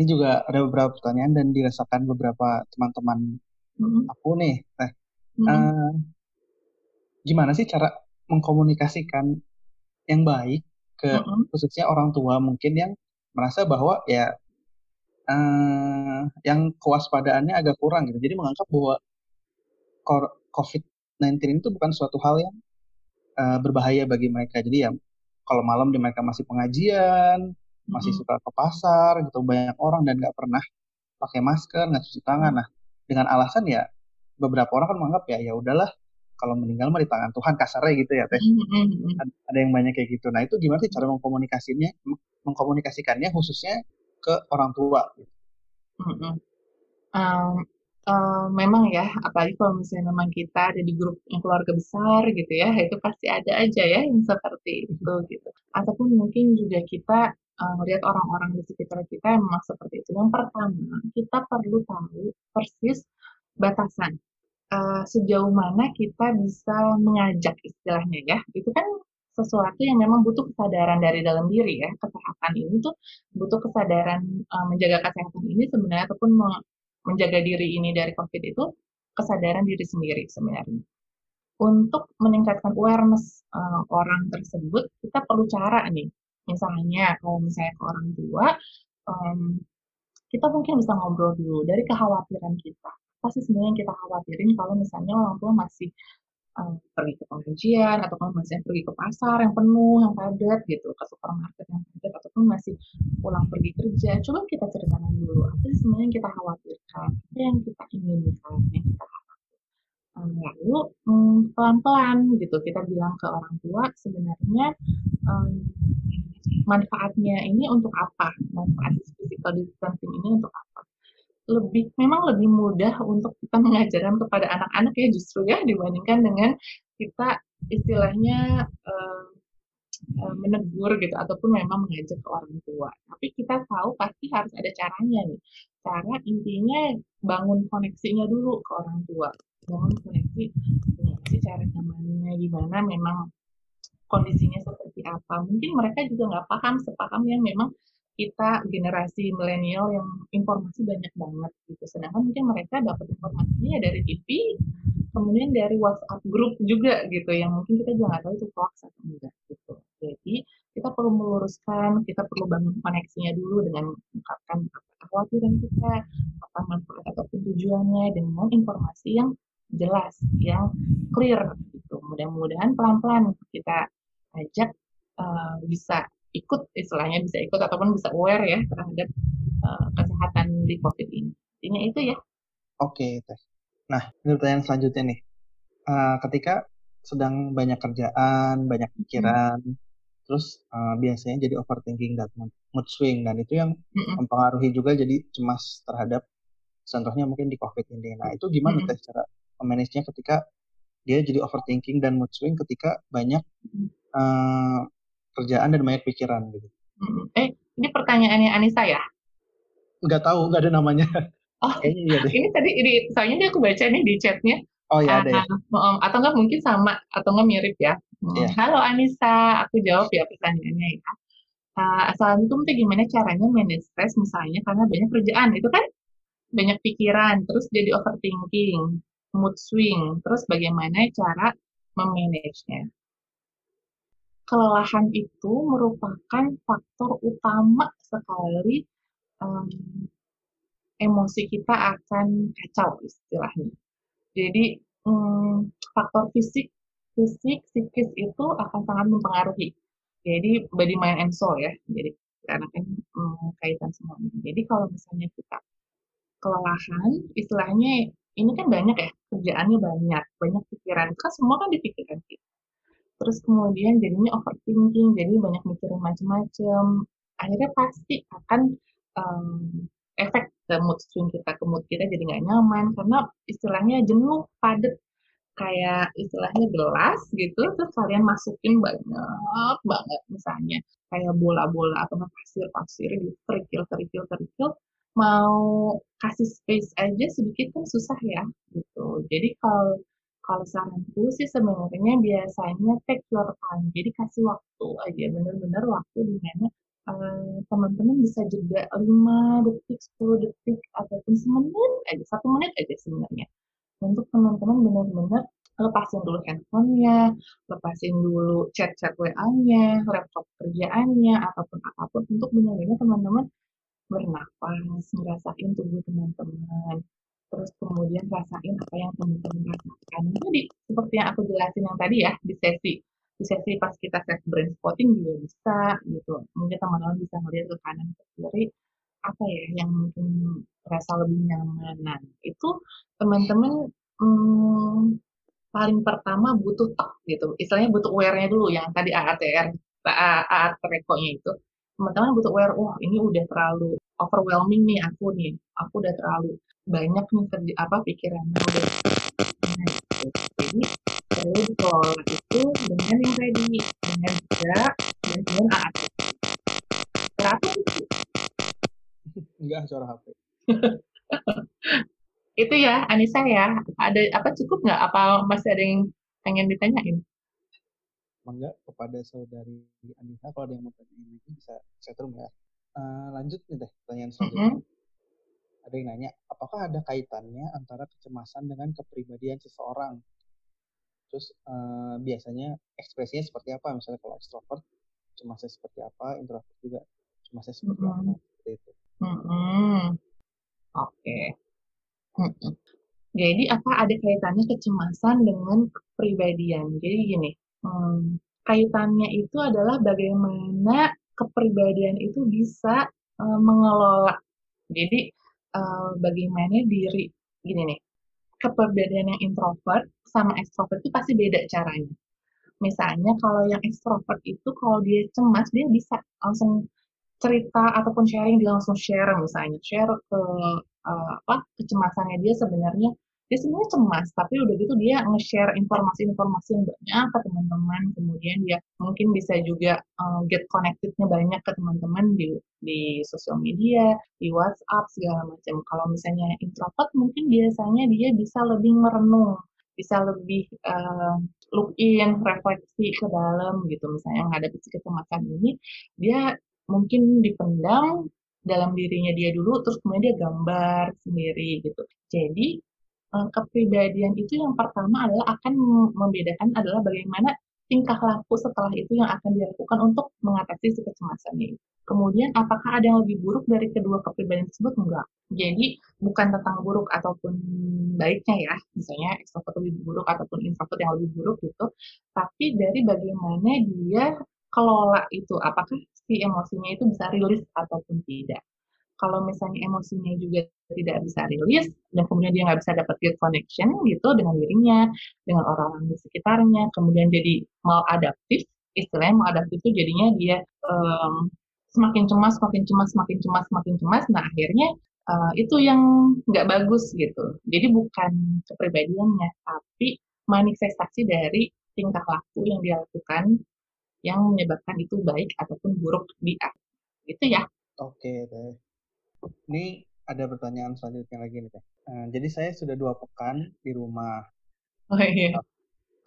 ini juga ada beberapa pertanyaan dan dirasakan beberapa teman-teman aku nih. Nah, gimana sih cara mengkomunikasikan yang baik ke khususnya orang tua mungkin yang merasa bahwa ya yang kewaspadaannya agak kurang gitu. Jadi menganggap bahwa COVID-19 itu bukan suatu hal yang berbahaya bagi mereka. Jadi ya kalau malam di mereka masih pengajian, masih suka ke pasar gitu, banyak orang dan nggak pernah pakai masker, nggak cuci tangan. Nah, dengan alasan ya beberapa orang kan menganggap ya udahlah, kalau meninggal mah di tangan Tuhan, kasarnya gitu ya Teh. Ada yang banyak kayak gitu. Nah itu gimana sih cara mengkomunikasikannya khususnya ke orang tua? Memang ya, apalagi kalau misalnya memang kita ada di grup yang keluarga besar gitu ya, itu pasti ada aja ya yang seperti itu gitu. Ataupun mungkin juga kita melihat orang-orang di sekitar kita yang memang seperti itu. Yang pertama, kita perlu tahu persis batasan. Sejauh mana kita bisa mengajak istilahnya ya, itu kan sesuatu yang memang butuh kesadaran dari dalam diri ya, kesehatan ini tuh butuh kesadaran menjaga kesehatan ini sebenarnya, ataupun menjaga diri ini dari COVID itu kesadaran diri sendiri sebenarnya. Untuk meningkatkan awareness orang tersebut, kita perlu cara nih, misalnya kalau misalnya ke orang tua, kita mungkin bisa ngobrol dulu dari kekhawatiran kita. Pasti sebenarnya yang kita khawatirin kalau misalnya orang tua masih pergi ke pengajian, ataupun masih pergi ke pasar yang penuh, yang padat gitu, ke supermarket yang padat, ataupun masih pulang pergi kerja. Coba kita ceritakan dulu, apa sih sebenarnya yang kita khawatirkan, apa yang kita inginkan, yang kita harapkan. Lalu pelan-pelan gitu, kita bilang ke orang tua sebenarnya manfaatnya ini untuk apa, manfaat physical distancing ini untuk apa. Memang lebih mudah untuk kita mengajarkan kepada anak-anak ya justru ya, dibandingkan dengan kita istilahnya menegur gitu, ataupun memang mengajak ke orang tua. Tapi kita tahu pasti harus ada caranya nih. Cara intinya bangun koneksinya dulu ke orang tua. Bangun koneksi, cara namanya gimana, memang kondisinya seperti apa. Mungkin mereka juga nggak paham, sepaham yang memang kita generasi milenial yang informasi banyak banget gitu. Sedangkan mungkin mereka dapat informasinya dari TV, kemudian dari WhatsApp group juga gitu, yang mungkin kita juga nggak tahu itu hoax atau enggak gitu. Jadi kita perlu meluruskan, kita perlu bangun koneksinya dulu dengan mengungkapkan kekhawatiran kita, apa manfaat ataupun tujuannya dengan informasi yang jelas, yang clear gitu. Mudah-mudahan pelan-pelan kita ajak bisa ikut, istilahnya bisa ikut ataupun bisa aware ya terhadap kesehatan di COVID ini. Intinya itu ya. Oke, Teh. Nah, ini pertanyaan selanjutnya nih. Ketika sedang banyak kerjaan, banyak pikiran, terus biasanya jadi overthinking dan mood swing, dan itu yang mempengaruhi juga jadi cemas terhadap, contohnya mungkin di COVID ini. Nah, itu gimana Teh cara manage-nya ketika dia jadi overthinking dan mood swing ketika banyak kerjaan dan banyak pikiran gitu. Ini pertanyaannya Anissa ya? Nggak tahu, nggak ada namanya. Oh, iya deh. Ini tadi, soalnya dia aku baca nih di chatnya. Oh iya deh. Atau nggak mungkin sama, atau nggak mirip ya. Yeah. Halo Anissa, aku jawab ya pertanyaannya ya. Assalamualaikum, tuh gimana caranya manage stress misalnya karena banyak kerjaan, itu kan banyak pikiran, terus jadi overthinking, mood swing, terus bagaimana cara memanage-nya. Kelelahan itu merupakan faktor utama sekali emosi kita akan kacau istilahnya. Jadi faktor fisik, psikis itu akan sangat mempengaruhi. Jadi body, mind, and soul ya. Jadi karena kan kaitan semuanya. Jadi kalau misalnya kita kelelahan, istilahnya ini kan banyak ya, kerjaannya banyak pikiran. Kan semua kan di pikiran kita. Terus kemudian jadinya overthinking, jadi banyak mikirin macam-macam, akhirnya pasti akan efek ke mood swing kita, ke mood kita jadi nggak nyaman, karena istilahnya jenuh, padat, kayak istilahnya gelas gitu, terus kalian masukin banyak banget misalnya, kayak bola-bola atau pasir-pasir gitu, kerikil, mau kasih space aja sedikit kan susah ya, gitu. Jadi kalau saranku sih sebenarnya biasanya take your time, jadi kasih waktu aja, benar-benar waktu di mana teman-teman bisa jeda 5 detik, 10 detik, ataupun semenit aja, 1 menit aja sebenarnya. Untuk teman-teman benar-benar lepasin dulu handphonenya, lepasin dulu chat-chat WA-nya, laptop kerjaannya, ataupun apapun, untuk benar-benar teman-teman bernafas, ngerasain tubuh teman-teman. Terus kemudian rasain apa yang teman-teman rasakan. Jadi seperti yang aku jelasin yang tadi ya, di sesi pas kita sesi brain spotting juga bisa gitu. Mungkin teman-teman bisa melihat ke kanan ke kiri apa ya yang mungkin rasa lebih nyamanan. Itu teman-teman paling pertama butuh talk gitu. Istilahnya butuh aware-nya dulu yang tadi AAT-rekonya itu. Teman-teman butuh aware, wah ini udah terlalu overwhelming nih. Aku udah terlalu banyak nih pikirannya udah. Jadi perlu dikelola itu dengan yang tadi, dengan gerak dan dengan AAT. Berapa itu? Enggak, suara HP. Itu ya Anissa ya. Ada apa, cukup nggak? Apa masih ada yang pengen ditanyain? Enggak, kepada saudari Anissa kalau ada yang mau tanyain lagi bisa chatroom ya. Lanjut nih Teh, pertanyaan selanjutnya. Ada yang nanya, apakah ada kaitannya antara kecemasan dengan kepribadian seseorang? Terus biasanya ekspresinya seperti apa? Misalnya kalau ekstrovert, cemasnya seperti apa? Introvert juga, cemasnya seperti apa? Seperti itu. Oke. Jadi apa ada kaitannya kecemasan dengan kepribadian? Jadi gini, kaitannya itu adalah bagaimana kepribadian itu bisa mengelola. Jadi bagaimana diri, gini nih, kepribadian yang introvert sama extrovert itu pasti beda caranya. Misalnya kalau yang extrovert itu kalau dia cemas, dia bisa langsung cerita ataupun sharing, dia langsung share misalnya, share ke kecemasannya dia sebenarnya. Dia sebenarnya cemas, tapi udah gitu dia nge-share informasi-informasi yang banyak ke teman-teman, kemudian dia mungkin bisa juga get connected-nya banyak ke teman-teman di sosial media, di WhatsApp, segala macam. Kalau misalnya introvert, mungkin biasanya dia bisa lebih merenung, bisa lebih look in, refleksi ke dalam gitu. Misalnya menghadapi kecemasan ini, dia mungkin dipendam dalam dirinya dia dulu, terus kemudian dia gambar sendiri gitu. Jadi kepribadian itu yang pertama adalah akan membedakan adalah bagaimana tingkah laku setelah itu yang akan dilakukan untuk mengatasi si kecemasannya. Kemudian apakah ada yang lebih buruk dari kedua kepribadian tersebut? Enggak. Jadi bukan tentang buruk ataupun baiknya ya, misalnya ekstrovert lebih buruk ataupun introvert yang lebih buruk gitu, tapi dari bagaimana dia kelola itu, apakah si emosinya itu bisa rilis ataupun tidak. Kalau misalnya emosinya juga tidak bisa rilis, dan kemudian dia nggak bisa dapat good connection gitu dengan dirinya, dengan orang di sekitarnya, kemudian jadi maladaptif, istilahnya maladaptif itu jadinya dia semakin cemas. Nah akhirnya itu yang nggak bagus gitu. Jadi bukan kepribadiannya, tapi manifestasi dari tingkah laku yang dia lakukan yang menyebabkan itu baik ataupun buruk di akhir. Gitu ya. Oke deh. Ini ada pertanyaan selanjutnya lagi nih, Kak. Jadi saya sudah 2 pekan di rumah. Oh iya.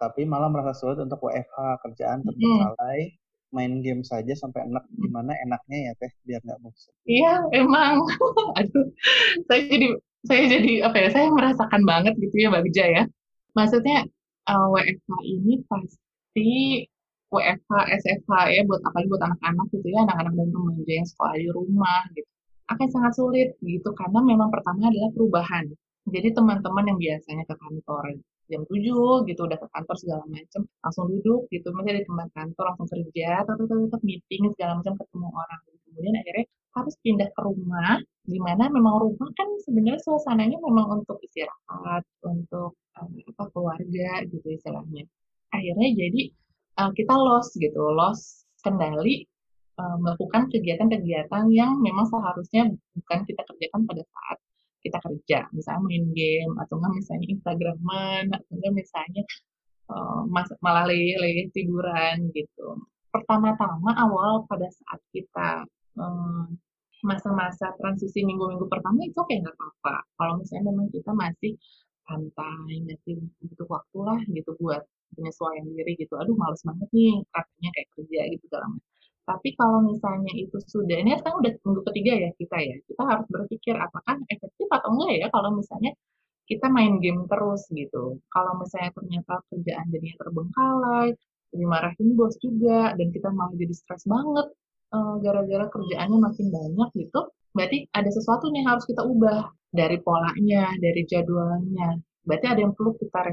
Tapi malah merasa sulit untuk WFH, kerjaan terbengkalai, main game saja sampai enak. Gimana enaknya ya, Teh, biar nggak bosan? Iya, emang. Aduh, saya merasakan banget gitu ya, Mbak Bija ya. Maksudnya WFH ini pasti WFH, SFH ya, buat anak-anak gitu ya, anak-anak dan remaja yang sekolah di rumah gitu. Akan sangat sulit gitu, karena memang pertama adalah perubahan. Jadi teman-teman yang biasanya ke kantor jam 7 gitu, udah ke kantor segala macam, langsung duduk gitu, misalnya di tempat kantor langsung kerja, tetap meeting segala macam, ketemu orang. Kemudian akhirnya harus pindah ke rumah, di mana memang rumah kan sebenarnya suasananya memang untuk istirahat, untuk keluarga gitu istilahnya. Akhirnya jadi kita lost kendali, melakukan kegiatan-kegiatan yang memang seharusnya bukan kita kerjakan pada saat kita kerja, misalnya main game atau enggak misalnya Instagraman atau enggak misalnya malah leleh tiduran gitu. Pertama-tama awal pada saat kita masa-masa transisi minggu-minggu pertama itu kayak nggak apa-apa. Kalau misalnya memang kita masih santai, masih butuh waktu lah gitu buat penyesuaian diri gitu. Aduh males banget nih katanya kayak kerja gitu dalam. Tapi kalau misalnya itu sudah, ini sekarang udah minggu ketiga ya kita harus berpikir apakah efektif atau enggak ya kalau misalnya kita main game terus gitu. Kalau misalnya ternyata kerjaan jadinya terbengkalai, dimarahin bos juga, dan kita malah jadi stres banget gara-gara kerjaannya makin banyak gitu, berarti ada sesuatu nih harus kita ubah dari polanya, dari jadwalnya. Berarti ada yang perlu kita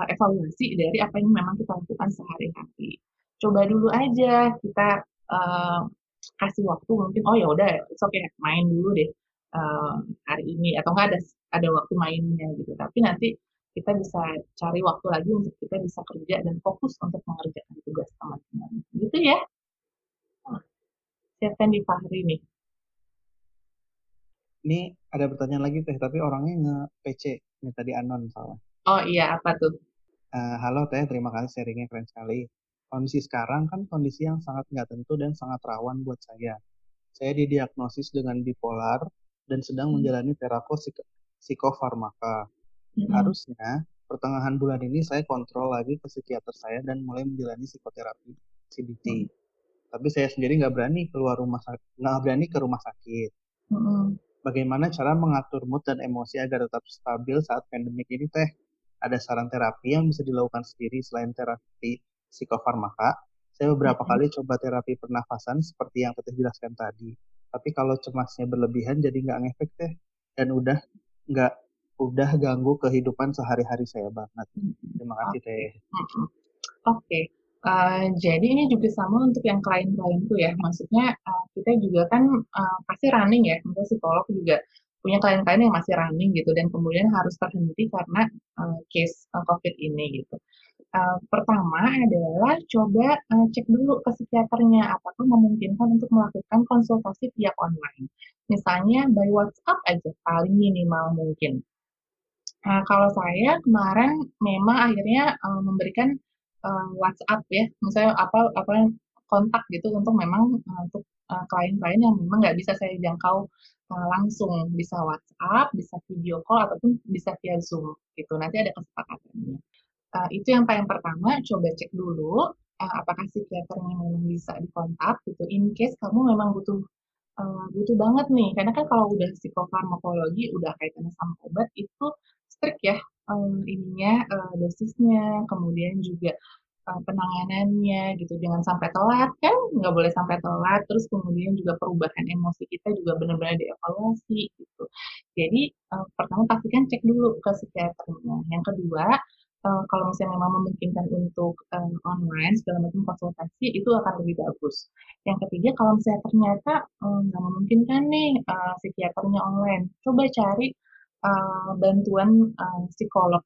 evaluasi dari apa yang memang kita lakukan sehari-hari. Coba dulu aja kita kasih waktu mungkin, oh ya udah, it's okay, main dulu deh hari ini, atau nggak ada waktu mainnya gitu. Tapi nanti kita bisa cari waktu lagi untuk kita bisa kerja dan fokus untuk mengerjakan tugas teman-teman. Gitu ya. Siapkan di Fahri nih. Ini ada pertanyaan lagi Teh, tapi orangnya nge-PC. Ini tadi anon salah. Oh iya, apa tuh? Halo Teh, terima kasih sharingnya keren sekali. Kondisi sekarang kan kondisi yang sangat nggak tentu dan sangat rawan buat saya. Saya didiagnosis dengan bipolar dan sedang menjalani terapis psikofarmaka. Harusnya pertengahan bulan ini saya kontrol lagi ke psikiater saya dan mulai menjalani psikoterapi CBT. Tapi saya sendiri nggak berani ke rumah sakit. Bagaimana cara mengatur mood dan emosi agar tetap stabil saat pandemik ini Teh? Ada saran terapi yang bisa dilakukan sendiri selain terapi psikofarmaka? Saya beberapa kali coba terapi pernafasan seperti yang Teteh jelaskan tadi. Tapi kalau cemasnya berlebihan jadi nggak ngefek Teh. Dan udah ganggu kehidupan sehari-hari saya banget. Terima kasih Teh. Oke. Jadi ini juga sama untuk yang klien-klienku ya, maksudnya kita juga kan pasti running ya, misalnya psikolog juga punya klien-klien yang masih running gitu dan kemudian harus terhenti karena case COVID ini gitu. Pertama adalah coba cek dulu ke psikiaternya apakah memungkinkan untuk melakukan konsultasi via online, misalnya by WhatsApp aja paling minimal mungkin. Kalau saya kemarin memang akhirnya memberikan WhatsApp ya, misalnya apa kontak gitu untuk memang untuk klien-klien yang memang nggak bisa saya jangkau langsung, bisa WhatsApp, bisa video call ataupun bisa via Zoom gitu. Nanti ada kesepakatannya. Itu yang paling pertama, coba cek dulu apakah psikiaternya memang bisa dikontak gitu, in case kamu memang butuh banget nih, karena kan kalau udah psikofarmakologi udah kaitannya sama obat itu strict ya dosisnya, kemudian juga penanganannya gitu, jangan sampai telat kan, nggak boleh sampai telat, terus kemudian juga perubahan emosi kita juga benar-benar dievaluasi gitu. Jadi pertama pastikan cek dulu ke psikiaternya. Yang kedua, kalau misalnya memang memungkinkan untuk online segala macam konsultasi itu akan lebih bagus. Yang ketiga, kalau misalnya ternyata nggak memungkinkan nih psikiaternya online, coba cari bantuan psikolog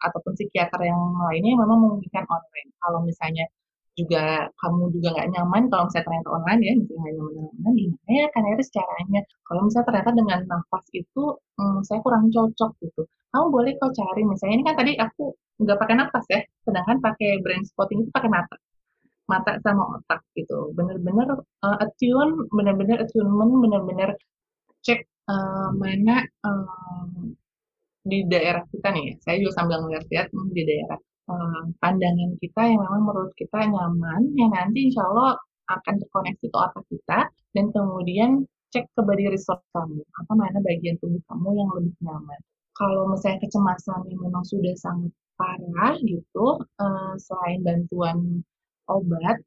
ataupun psikiater yang lainnya yang memang memungkinkan online. Kalau misalnya juga kamu juga nggak nyaman, kalau misalnya ternyata online ya, misalnya hanya nyaman gimana ya, kan harus caranya. Kalau misalnya ternyata dengan nafas itu, saya kurang cocok gitu. Kamu boleh kok cari, misalnya ini kan tadi aku nggak pakai nafas ya, sedangkan pakai brain spotting itu pakai mata sama otak gitu. Bener-bener attune, bener-bener attunement, bener-bener cek mana di daerah kita nih, saya juga sambil ngeliat-liat di daerah pandangan kita yang memang menurut kita nyaman, yang nanti insya Allah akan terkoneksi ke otak kita, dan kemudian cek ke body resource kamu, apa mana bagian tubuh kamu yang lebih nyaman. Kalau misalnya kecemasannya memang sudah sangat parah gitu, selain bantuan obat,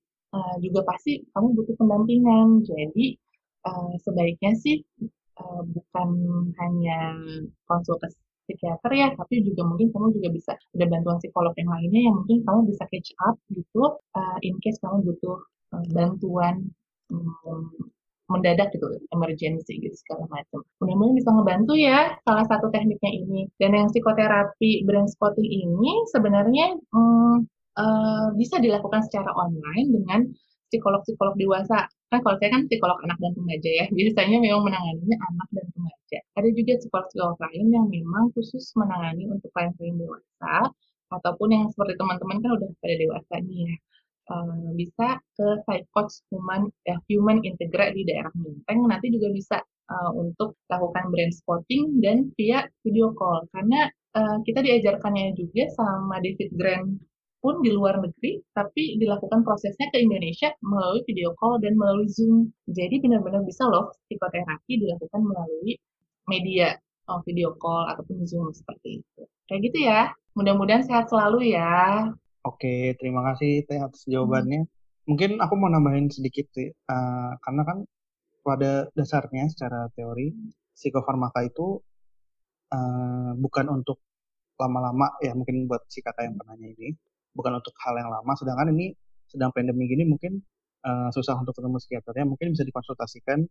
juga pasti kamu butuh pendampingan. Jadi sebaiknya sih bukan hanya konsultasi psikiater ya, tapi juga mungkin kamu juga bisa ada bantuan psikolog yang lainnya yang mungkin kamu bisa catch up gitu, in case kamu butuh bantuan mendadak gitu, emergency gitu segala macam. Mudah-mudahan bisa ngebantu ya salah satu tekniknya ini. Dan yang psikoterapi brain spotting ini sebenarnya bisa dilakukan secara online dengan psikolog-psikolog dewasa. Nah, kalau saya kan psikolog anak dan remaja ya, biasanya memang menanganinya anak dan remaja. Ada juga psikolog-psikolog lain yang memang khusus menangani untuk klien-klien dewasa, ataupun yang seperti teman-teman kan udah pada dewasa nih ya, bisa ke psychos human integra di daerah Menteng, nanti juga bisa untuk lakukan brain spotting dan via video call. Karena kita diajarkannya juga sama David Grant pun di luar negeri, tapi dilakukan prosesnya ke Indonesia melalui video call dan melalui Zoom. Jadi benar-benar bisa loh psikoterapi dilakukan melalui media video call ataupun Zoom seperti itu. Kayak gitu ya. Mudah-mudahan sehat selalu ya. Oke, terima kasih Teh atas jawabannya. Mungkin aku mau nambahin sedikit sih, karena kan pada dasarnya secara teori psikofarmaka itu bukan untuk lama-lama ya, mungkin buat si kakak yang penanya ini. Bukan untuk hal yang lama, sedangkan ini sedang pandemi gini mungkin susah untuk ketemu psikiaternya, mungkin bisa dikonsultasikan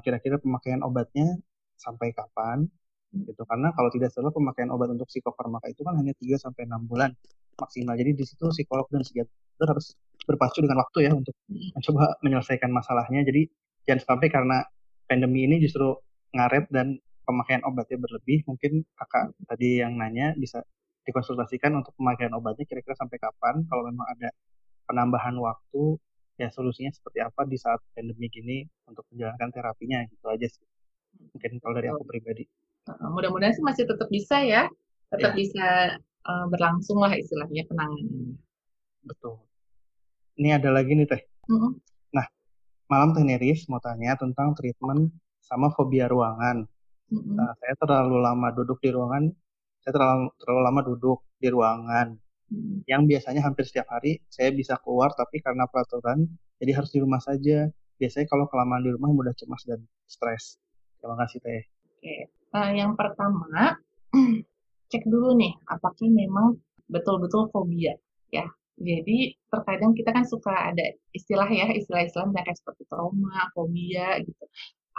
kira-kira pemakaian obatnya sampai kapan gitu, karena kalau tidak salah pemakaian obat untuk psikofarmaka itu kan hanya 3 sampai 6 bulan maksimal. Jadi di situ psikolog dan psikiater harus berpacu dengan waktu ya untuk mencoba menyelesaikan masalahnya. Jadi jangan sampai karena pandemi ini justru ngaret dan pemakaian obatnya berlebih. Mungkin kakak tadi yang nanya bisa dikonsultasikan untuk pemakaian obatnya kira-kira sampai kapan, kalau memang ada penambahan waktu, ya solusinya seperti apa di saat pandemi gini untuk menjalankan terapinya, gitu aja sih. Mungkin kalau dari aku pribadi. Mudah-mudahan sih masih tetap bisa ya, tetap bisa berlangsung lah istilahnya penanganannya. Betul. Ini ada lagi nih Teh. Nah, malam Teh Neris mau tanya tentang treatment sama fobia ruangan. Nah, saya terlalu lama duduk di ruangan. Saya terlalu lama duduk di ruangan yang biasanya hampir setiap hari saya bisa keluar, tapi karena peraturan jadi harus di rumah saja. Biasanya kalau kelamaan di rumah mudah cemas dan stres. Terima kasih Teh. Oke, yang pertama cek dulu nih apakah memang betul-betul fobia ya. Jadi terkadang kita kan suka ada istilah kayak seperti trauma, fobia gitu,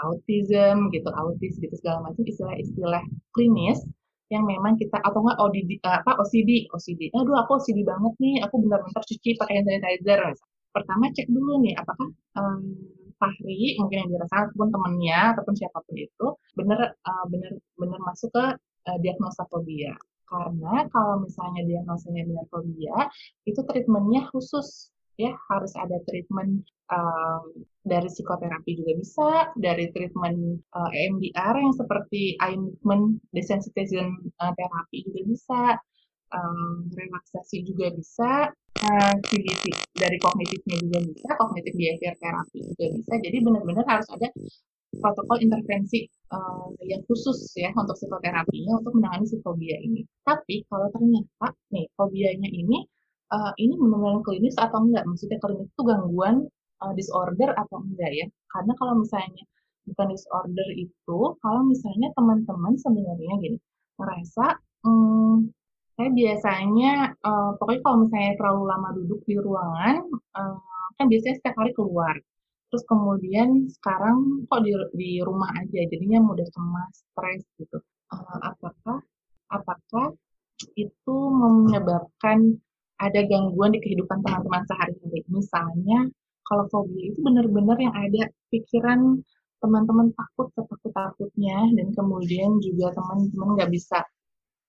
autism gitu, autis gitu segala macam istilah-istilah klinis yang memang kita, atau nggak OCD. Aduh, aku OCD banget nih, aku bentar-bentar cuci pakai hand sanitizer. Pertama cek dulu nih apakah Fahri mungkin yang dirasakan ataupun temennya ataupun siapapun itu benar masuk ke diagnosa fobia. Karena kalau misalnya diagnosanya benar fobia, itu treatmentnya khusus ya, harus ada treatment dari psikoterapi juga bisa, dari treatment EMDR yang seperti eye movement desensitization terapi juga bisa, relaksasi juga bisa, CBT dari kognitifnya juga bisa, kognitif behavior therapy juga bisa. Jadi benar-benar harus ada protokol intervensi yang khusus ya untuk psikoterapinya untuk menangani psifobia ini. Tapi kalau ternyata nih fobianya ini benar-benar klinis atau enggak, maksudnya klinis itu gangguan disorder atau enggak ya? Karena kalau misalnya bukan disorder itu, kalau misalnya teman-teman sebenarnya gini merasa saya biasanya pokoknya kalau misalnya terlalu lama duduk di ruangan kan biasanya setiap hari keluar, terus kemudian sekarang kok di rumah aja jadinya mudah cemas, stres gitu. Apakah itu menyebabkan ada gangguan di kehidupan teman-teman sehari-hari? Misalnya kalau fobia itu benar-benar yang ada pikiran teman-teman takut setakut-takutnya, dan kemudian juga teman-teman nggak bisa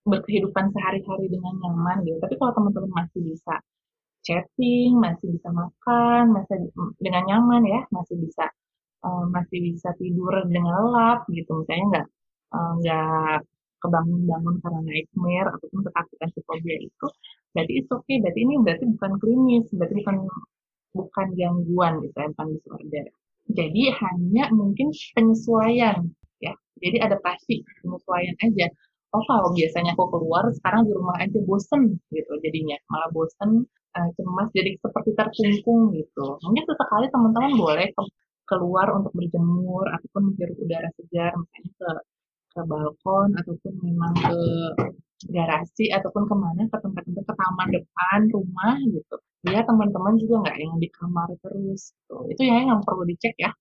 berkehidupan sehari-hari dengan nyaman gitu. Tapi kalau teman-teman masih bisa chatting, masih bisa makan, masih dengan nyaman ya, masih bisa tidur dengan lelap gitu, misalnya nggak kebangun-bangun karena nightmare ataupun ketakutan fobia itu, berarti it's okay, berarti ini berarti bukan klinis, berarti bukan gangguan gitu, bukan disorder. Jadi hanya mungkin penyesuaian ya. Jadi adaptasi, penyesuaian aja. Oh kalau biasanya aku keluar, sekarang di rumah aja bosen gitu jadinya. Malah bosen, cemas, jadi seperti terkungkung gitu. Mungkin sesekali teman-teman boleh keluar untuk berjemur ataupun menghirup udara segar, misalnya ke balkon ataupun memang ke garasi ataupun kemana, ke tempat-tempat, ke taman depan rumah gitu. Ya teman-teman juga nggak yang di kamar terus tuh. Itu yang perlu dicek ya,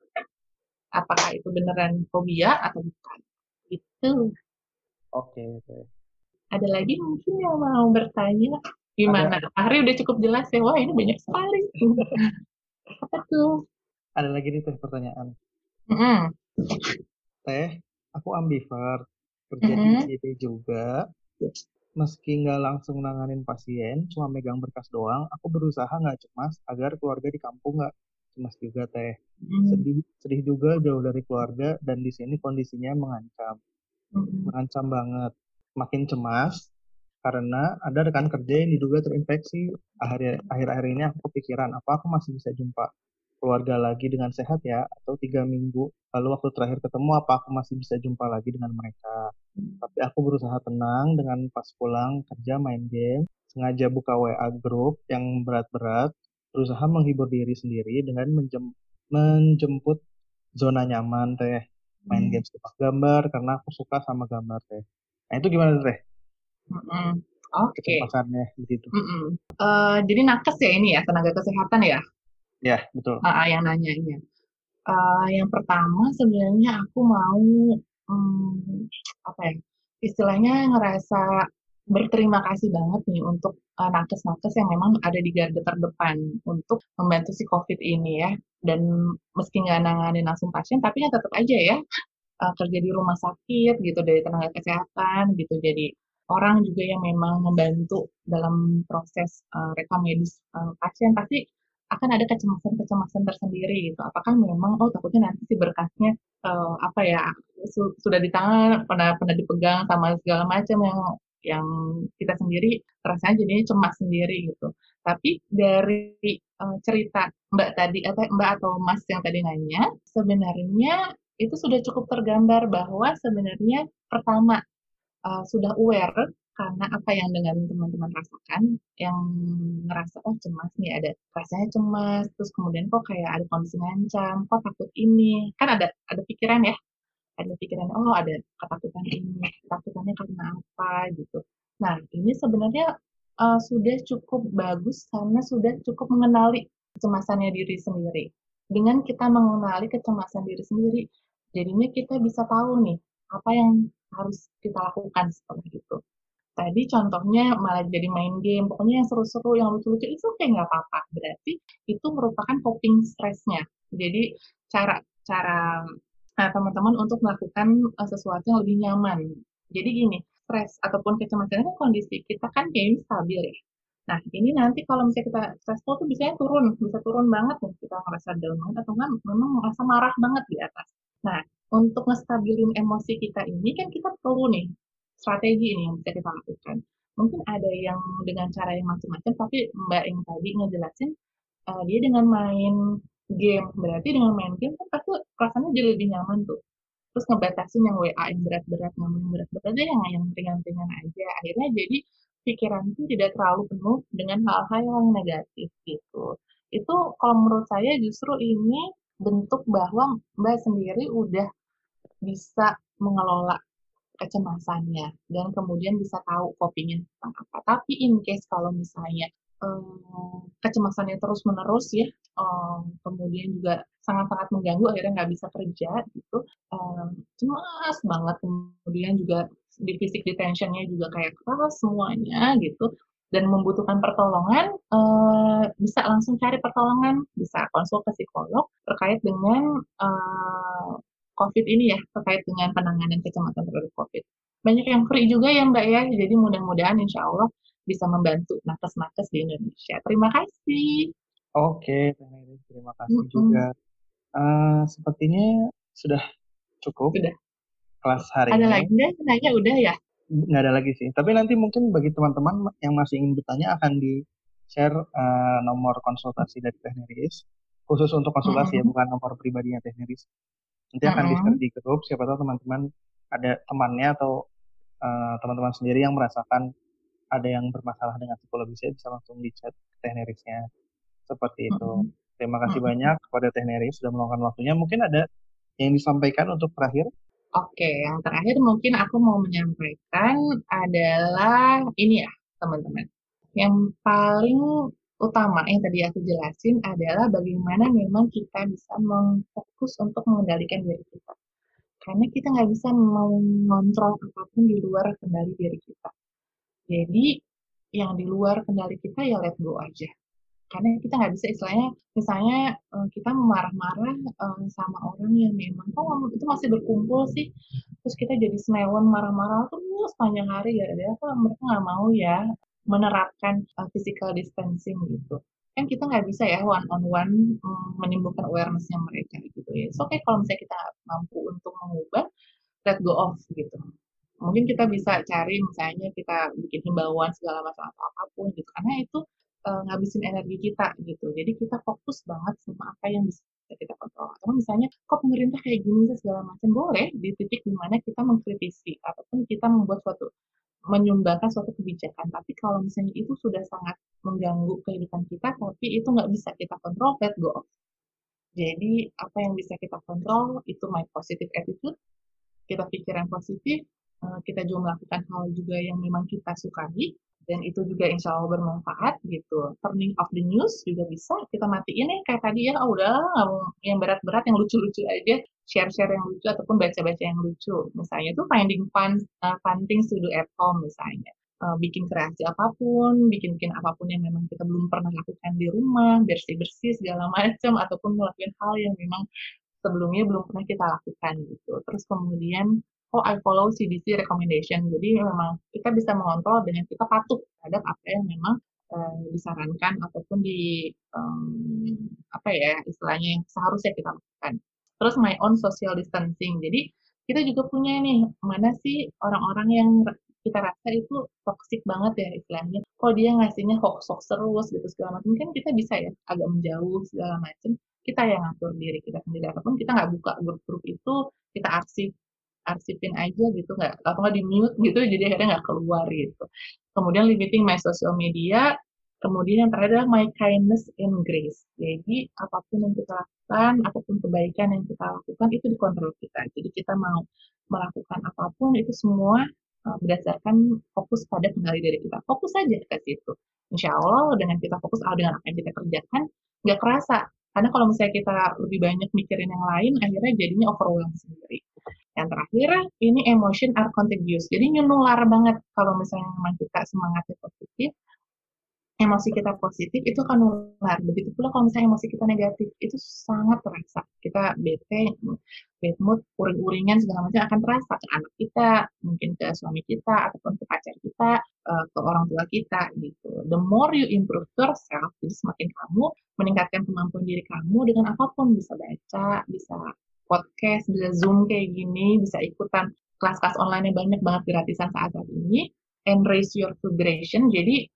apakah itu beneran fobia atau bukan itu. Oke. Ada lagi mungkin yang mau bertanya gimana? Hari udah cukup jelas ya, wah ini banyak sekali. Apa tuh? Ada lagi nih teh pertanyaan. Teh, aku ambivert, kerja di CDC juga. Meski nggak langsung nanganin pasien, cuma megang berkas doang, aku berusaha nggak cemas agar keluarga di kampung nggak cemas juga, teh. Sedih juga jauh dari keluarga, dan di sini kondisinya mengancam. Mengancam banget. Makin cemas, karena ada rekan kerja yang diduga terinfeksi. Akhir-akhir ini aku kepikiran, apa aku masih bisa jumpa keluarga lagi dengan sehat ya, atau 3 minggu. Lalu waktu terakhir ketemu, apa aku masih bisa jumpa lagi dengan mereka. Tapi aku berusaha tenang dengan pas pulang kerja main game, sengaja buka WA grup yang berat-berat, berusaha menghibur diri sendiri dengan menjemput zona nyaman, teh. Main game sepak gambar, karena aku suka sama gambar, teh. Nah itu gimana, teh? Oke. Kecepatan begitu. Jadi nakes ya ini ya, tenaga kesehatan ya? Ya, betul. Yang nanyanya. Yang pertama sebenarnya aku mau apa ya, istilahnya ngerasa berterima kasih banget nih untuk nakes-nakes yang memang ada di garda terdepan untuk membantu si COVID ini ya, dan meski nggak nanganin langsung pasien, tapi ya tetap aja ya kerja di rumah sakit gitu, dari tenaga kesehatan gitu, jadi orang juga yang memang membantu dalam proses rekam medis pasien, pasti akan ada kecemasan-kecemasan tersendiri gitu. Apakah memang takutnya nanti si berkasnya sudah di tangan, pernah dipegang sama segala macam yang kita sendiri rasanya jadinya cemas sendiri gitu. Tapi dari cerita Mbak atau Mas yang tadi nanya, sebenarnya itu sudah cukup tergambar bahwa sebenarnya pertama sudah aware karena apa yang dengan teman-teman rasakan, yang ngerasa cemas nih, ada rasanya cemas, terus kemudian kok kayak ada kondisi ngancam, kok takut ini, kan ada pikiran ya, ada pikiran ada ketakutan ini, ketakutannya karena apa gitu. Nah ini sebenarnya sudah cukup bagus karena sudah cukup mengenali kecemasannya diri sendiri. Dengan kita mengenali kecemasan diri sendiri, jadinya kita bisa tahu nih apa yang harus kita lakukan setelah itu. Tadi contohnya malah jadi main game, pokoknya yang seru-seru, yang lucu-lucu, itu kayak nggak apa-apa. Berarti itu merupakan coping stress-nya. Jadi cara teman-teman untuk melakukan sesuatu yang lebih nyaman. Jadi gini, stres ataupun kecemasan kondisi kita kan kayaknya stabil ya. Nah ini nanti kalau misalnya kita stressful tuh biasanya bisa turun banget nih, kita ngerasa down banget atau nggak, memang merasa marah banget di atas. Nah untuk ngestabilin emosi kita ini kan kita perlu nih strategi ini yang bisa kita lakukan. mungkin ada yang dengan cara yang macam-macam, tapi Mbak yang tadi ngejelasin dia dengan main game, berarti dengan main game kan pasti rasanya jadi lebih nyaman tuh. Terus ngebatasin yang WA yang berat-berat, yang berat-berat aja, yang ringan-ringan aja. Akhirnya jadi pikiran itu tidak terlalu penuh dengan hal-hal yang negatif gitu. Itu kalau menurut saya justru ini bentuk bahwa Mbak sendiri udah bisa mengelola kecemasannya dan kemudian bisa tahu copingnya tentang apa. Tapi in case kalau misalnya kecemasannya terus menerus ya, kemudian juga sangat-sangat mengganggu, akhirnya nggak bisa kerja gitu, cemas banget, kemudian juga di fisik detentionnya juga kayak keras semuanya gitu, dan membutuhkan pertolongan, bisa langsung cari pertolongan, bisa konsul ke psikolog terkait dengan COVID ini ya, terkait dengan penanganan kecemasan terhadap COVID. Banyak yang free juga ya Mbak ya, jadi mudah-mudahan insya Allah bisa membantu nakes-nakes di Indonesia. Terima kasih. Oke, terima kasih juga. Sepertinya sudah cukup sudah. Kelas hari ini. Ada lagi nggak? Nanya udah ya? Nggak ada lagi sih, tapi nanti mungkin bagi teman-teman yang masih ingin bertanya akan di-share nomor konsultasi dari Teh Neris. Khusus untuk konsultasi ya, bukan nomor pribadinya Teh Neris. Nanti akan di-share di grup, siapa tahu teman-teman ada temannya atau teman-teman sendiri yang merasakan ada yang bermasalah dengan psikologisnya bisa langsung di-chat ke Teh Nerisnya. Seperti itu. Terima kasih banyak kepada Teh Neris sudah meluangkan waktunya. Mungkin ada yang disampaikan untuk terakhir? Oke, yang terakhir mungkin aku mau menyampaikan adalah ini ya teman-teman. Yang paling utama yang tadi aku jelasin adalah bagaimana memang kita bisa memfokus untuk mengendalikan diri kita. Karena kita nggak bisa mengontrol apapun di luar kendali diri kita. Jadi yang di luar kendali kita ya let go aja. Karena kita nggak bisa istilahnya, misalnya kita marah-marah sama orang yang memang itu masih berkumpul sih, terus kita jadi senewan marah-marah terus panjang hari ya, mereka nggak mau ya menerapkan physical distancing gitu. Kan kita nggak bisa ya one on one menimbulkan awarenessnya mereka gitu ya. So okay, kalau misalnya kita mampu untuk mengubah, let go off gitu. Mungkin kita bisa cari misalnya kita bikin himbauan segala macam atau apapun gitu, karena itu ngabisin energi kita gitu. Jadi kita fokus banget sama apa yang bisa kita kontrol. Atau misalnya kok pemerintah kayak gini segala macam, boleh di titik dimana kita mengkritisi ataupun kita membuat suatu, menyumbangkan suatu kebijakan. Tapi kalau misalnya itu sudah sangat mengganggu kehidupan kita, tapi itu nggak bisa kita kontrol, let go. Jadi apa yang bisa kita kontrol itu my positive attitude, kita pikiran positif, kita juga melakukan hal juga yang memang kita sukai. Dan itu juga insya Allah bermanfaat gitu. Turning off the news juga bisa kita matiin ya kayak tadi ya, udah yang berat-berat, yang lucu-lucu aja, share-share yang lucu ataupun baca-baca yang lucu. Misalnya tuh finding fun things to do at home misalnya. Bikin kreasi apapun, bikin apapun yang memang kita belum pernah lakukan di rumah, bersih-bersih segala macam ataupun melakukan hal yang memang sebelumnya belum pernah kita lakukan gitu. Terus kemudian I follow CDC recommendation. Jadi memang kita bisa mengontrol dengan kita patuh terhadap apa yang memang disarankan ataupun di istilahnya yang seharusnya kita lakukan. Terus my own social distancing. Jadi kita juga punya nih mana sih orang-orang yang kita rasa itu toksik banget ya istilahnya. Kalau dia ngasihnya hoax terus gitu segala macam, kan kita bisa ya agak menjauh segala macam. Kita yang ngatur diri kita sendiri. Ataupun kita nggak buka grup-grup itu, kita arsipin aja gitu, nggak di mute gitu, jadi akhirnya nggak keluar gitu. Kemudian limiting my social media, kemudian yang terakhir adalah my kindness and grace. Jadi apapun yang kita lakukan, apapun kebaikan yang kita lakukan itu dikontrol kita. Jadi kita mau melakukan apapun itu semua berdasarkan fokus pada kendali diri kita. Fokus saja ke situ. Insya Allah dengan kita fokus dengan apa yang kita kerjakan, nggak kerasa. Karena kalau misalnya kita lebih banyak mikirin yang lain, akhirnya jadinya overwhelmed sendiri. Yang terakhir, ini emotion are contagious. Jadi nular banget kalau misalnya memang kita semangatnya positif, emosi kita positif itu akan nular. Begitu pula kalau misalnya emosi kita negatif, itu sangat terasa. Kita bete, bad mood, uring-uringan segala macam akan terasa ke anak kita, mungkin ke suami kita, ataupun ke pacar kita, ke orang tua kita gitu. The more you improve yourself, jadi semakin kamu meningkatkan kemampuan diri kamu dengan apapun, bisa baca, bisa podcast, bisa Zoom kayak gini, bisa ikutan kelas-kelas online yang banyak banget gratisan saat ini, Enrich your vibration, jadi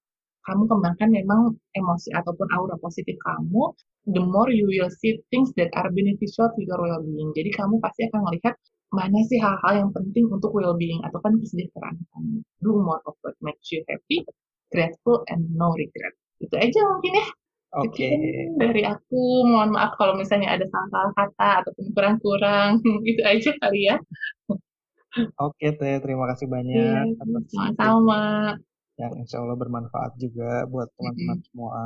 kamu kembangkan memang emosi ataupun aura positif kamu, the more you will see things that are beneficial to your well-being. Jadi kamu pasti akan melihat mana sih hal-hal yang penting untuk well-being atau kan kesejahteraan kamu. Do more of what makes you happy, grateful, and no regret. Itu aja mungkin ya. Oke. Dari aku, mohon maaf kalau misalnya ada salah-salah kata ataupun kurang-kurang. Itu aja kali ya. Oke, Teh. Terima kasih banyak. Sama-sama. Yang insya Allah bermanfaat juga buat teman-teman semua.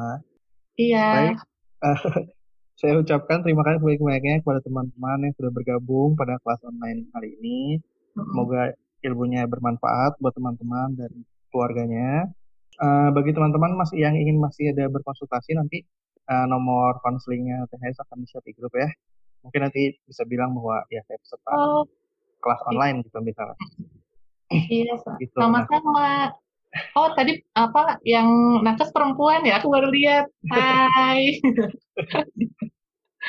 Iya. Baik, saya ucapkan terima kasih banyak-banyaknya kepada teman-teman yang sudah bergabung pada kelas online kali ini. Semoga ilmunya bermanfaat buat teman-teman dan keluarganya. Bagi teman-teman yang ingin masih ada berkonsultasi, nanti nomor konselingnya THS akan di-share di grup ya. Mungkin nanti bisa bilang bahwa ya saya peserta kelas online gitu misalnya. Iya, gitu, sama-sama. Nah. Oh, tadi apa yang nakes perempuan ya? Aku baru lihat. Hai.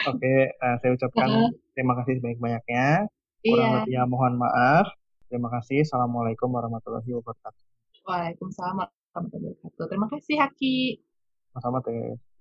Oke, saya ucapkan terima kasih banyak-banyaknya. Kurang lebihnya mohon maaf. Terima kasih. Assalamualaikum warahmatullahi wabarakatuh. Waalaikumsalam warahmatullahi wabarakatuh. Terima kasih, Haki. Sama-sama, Teh.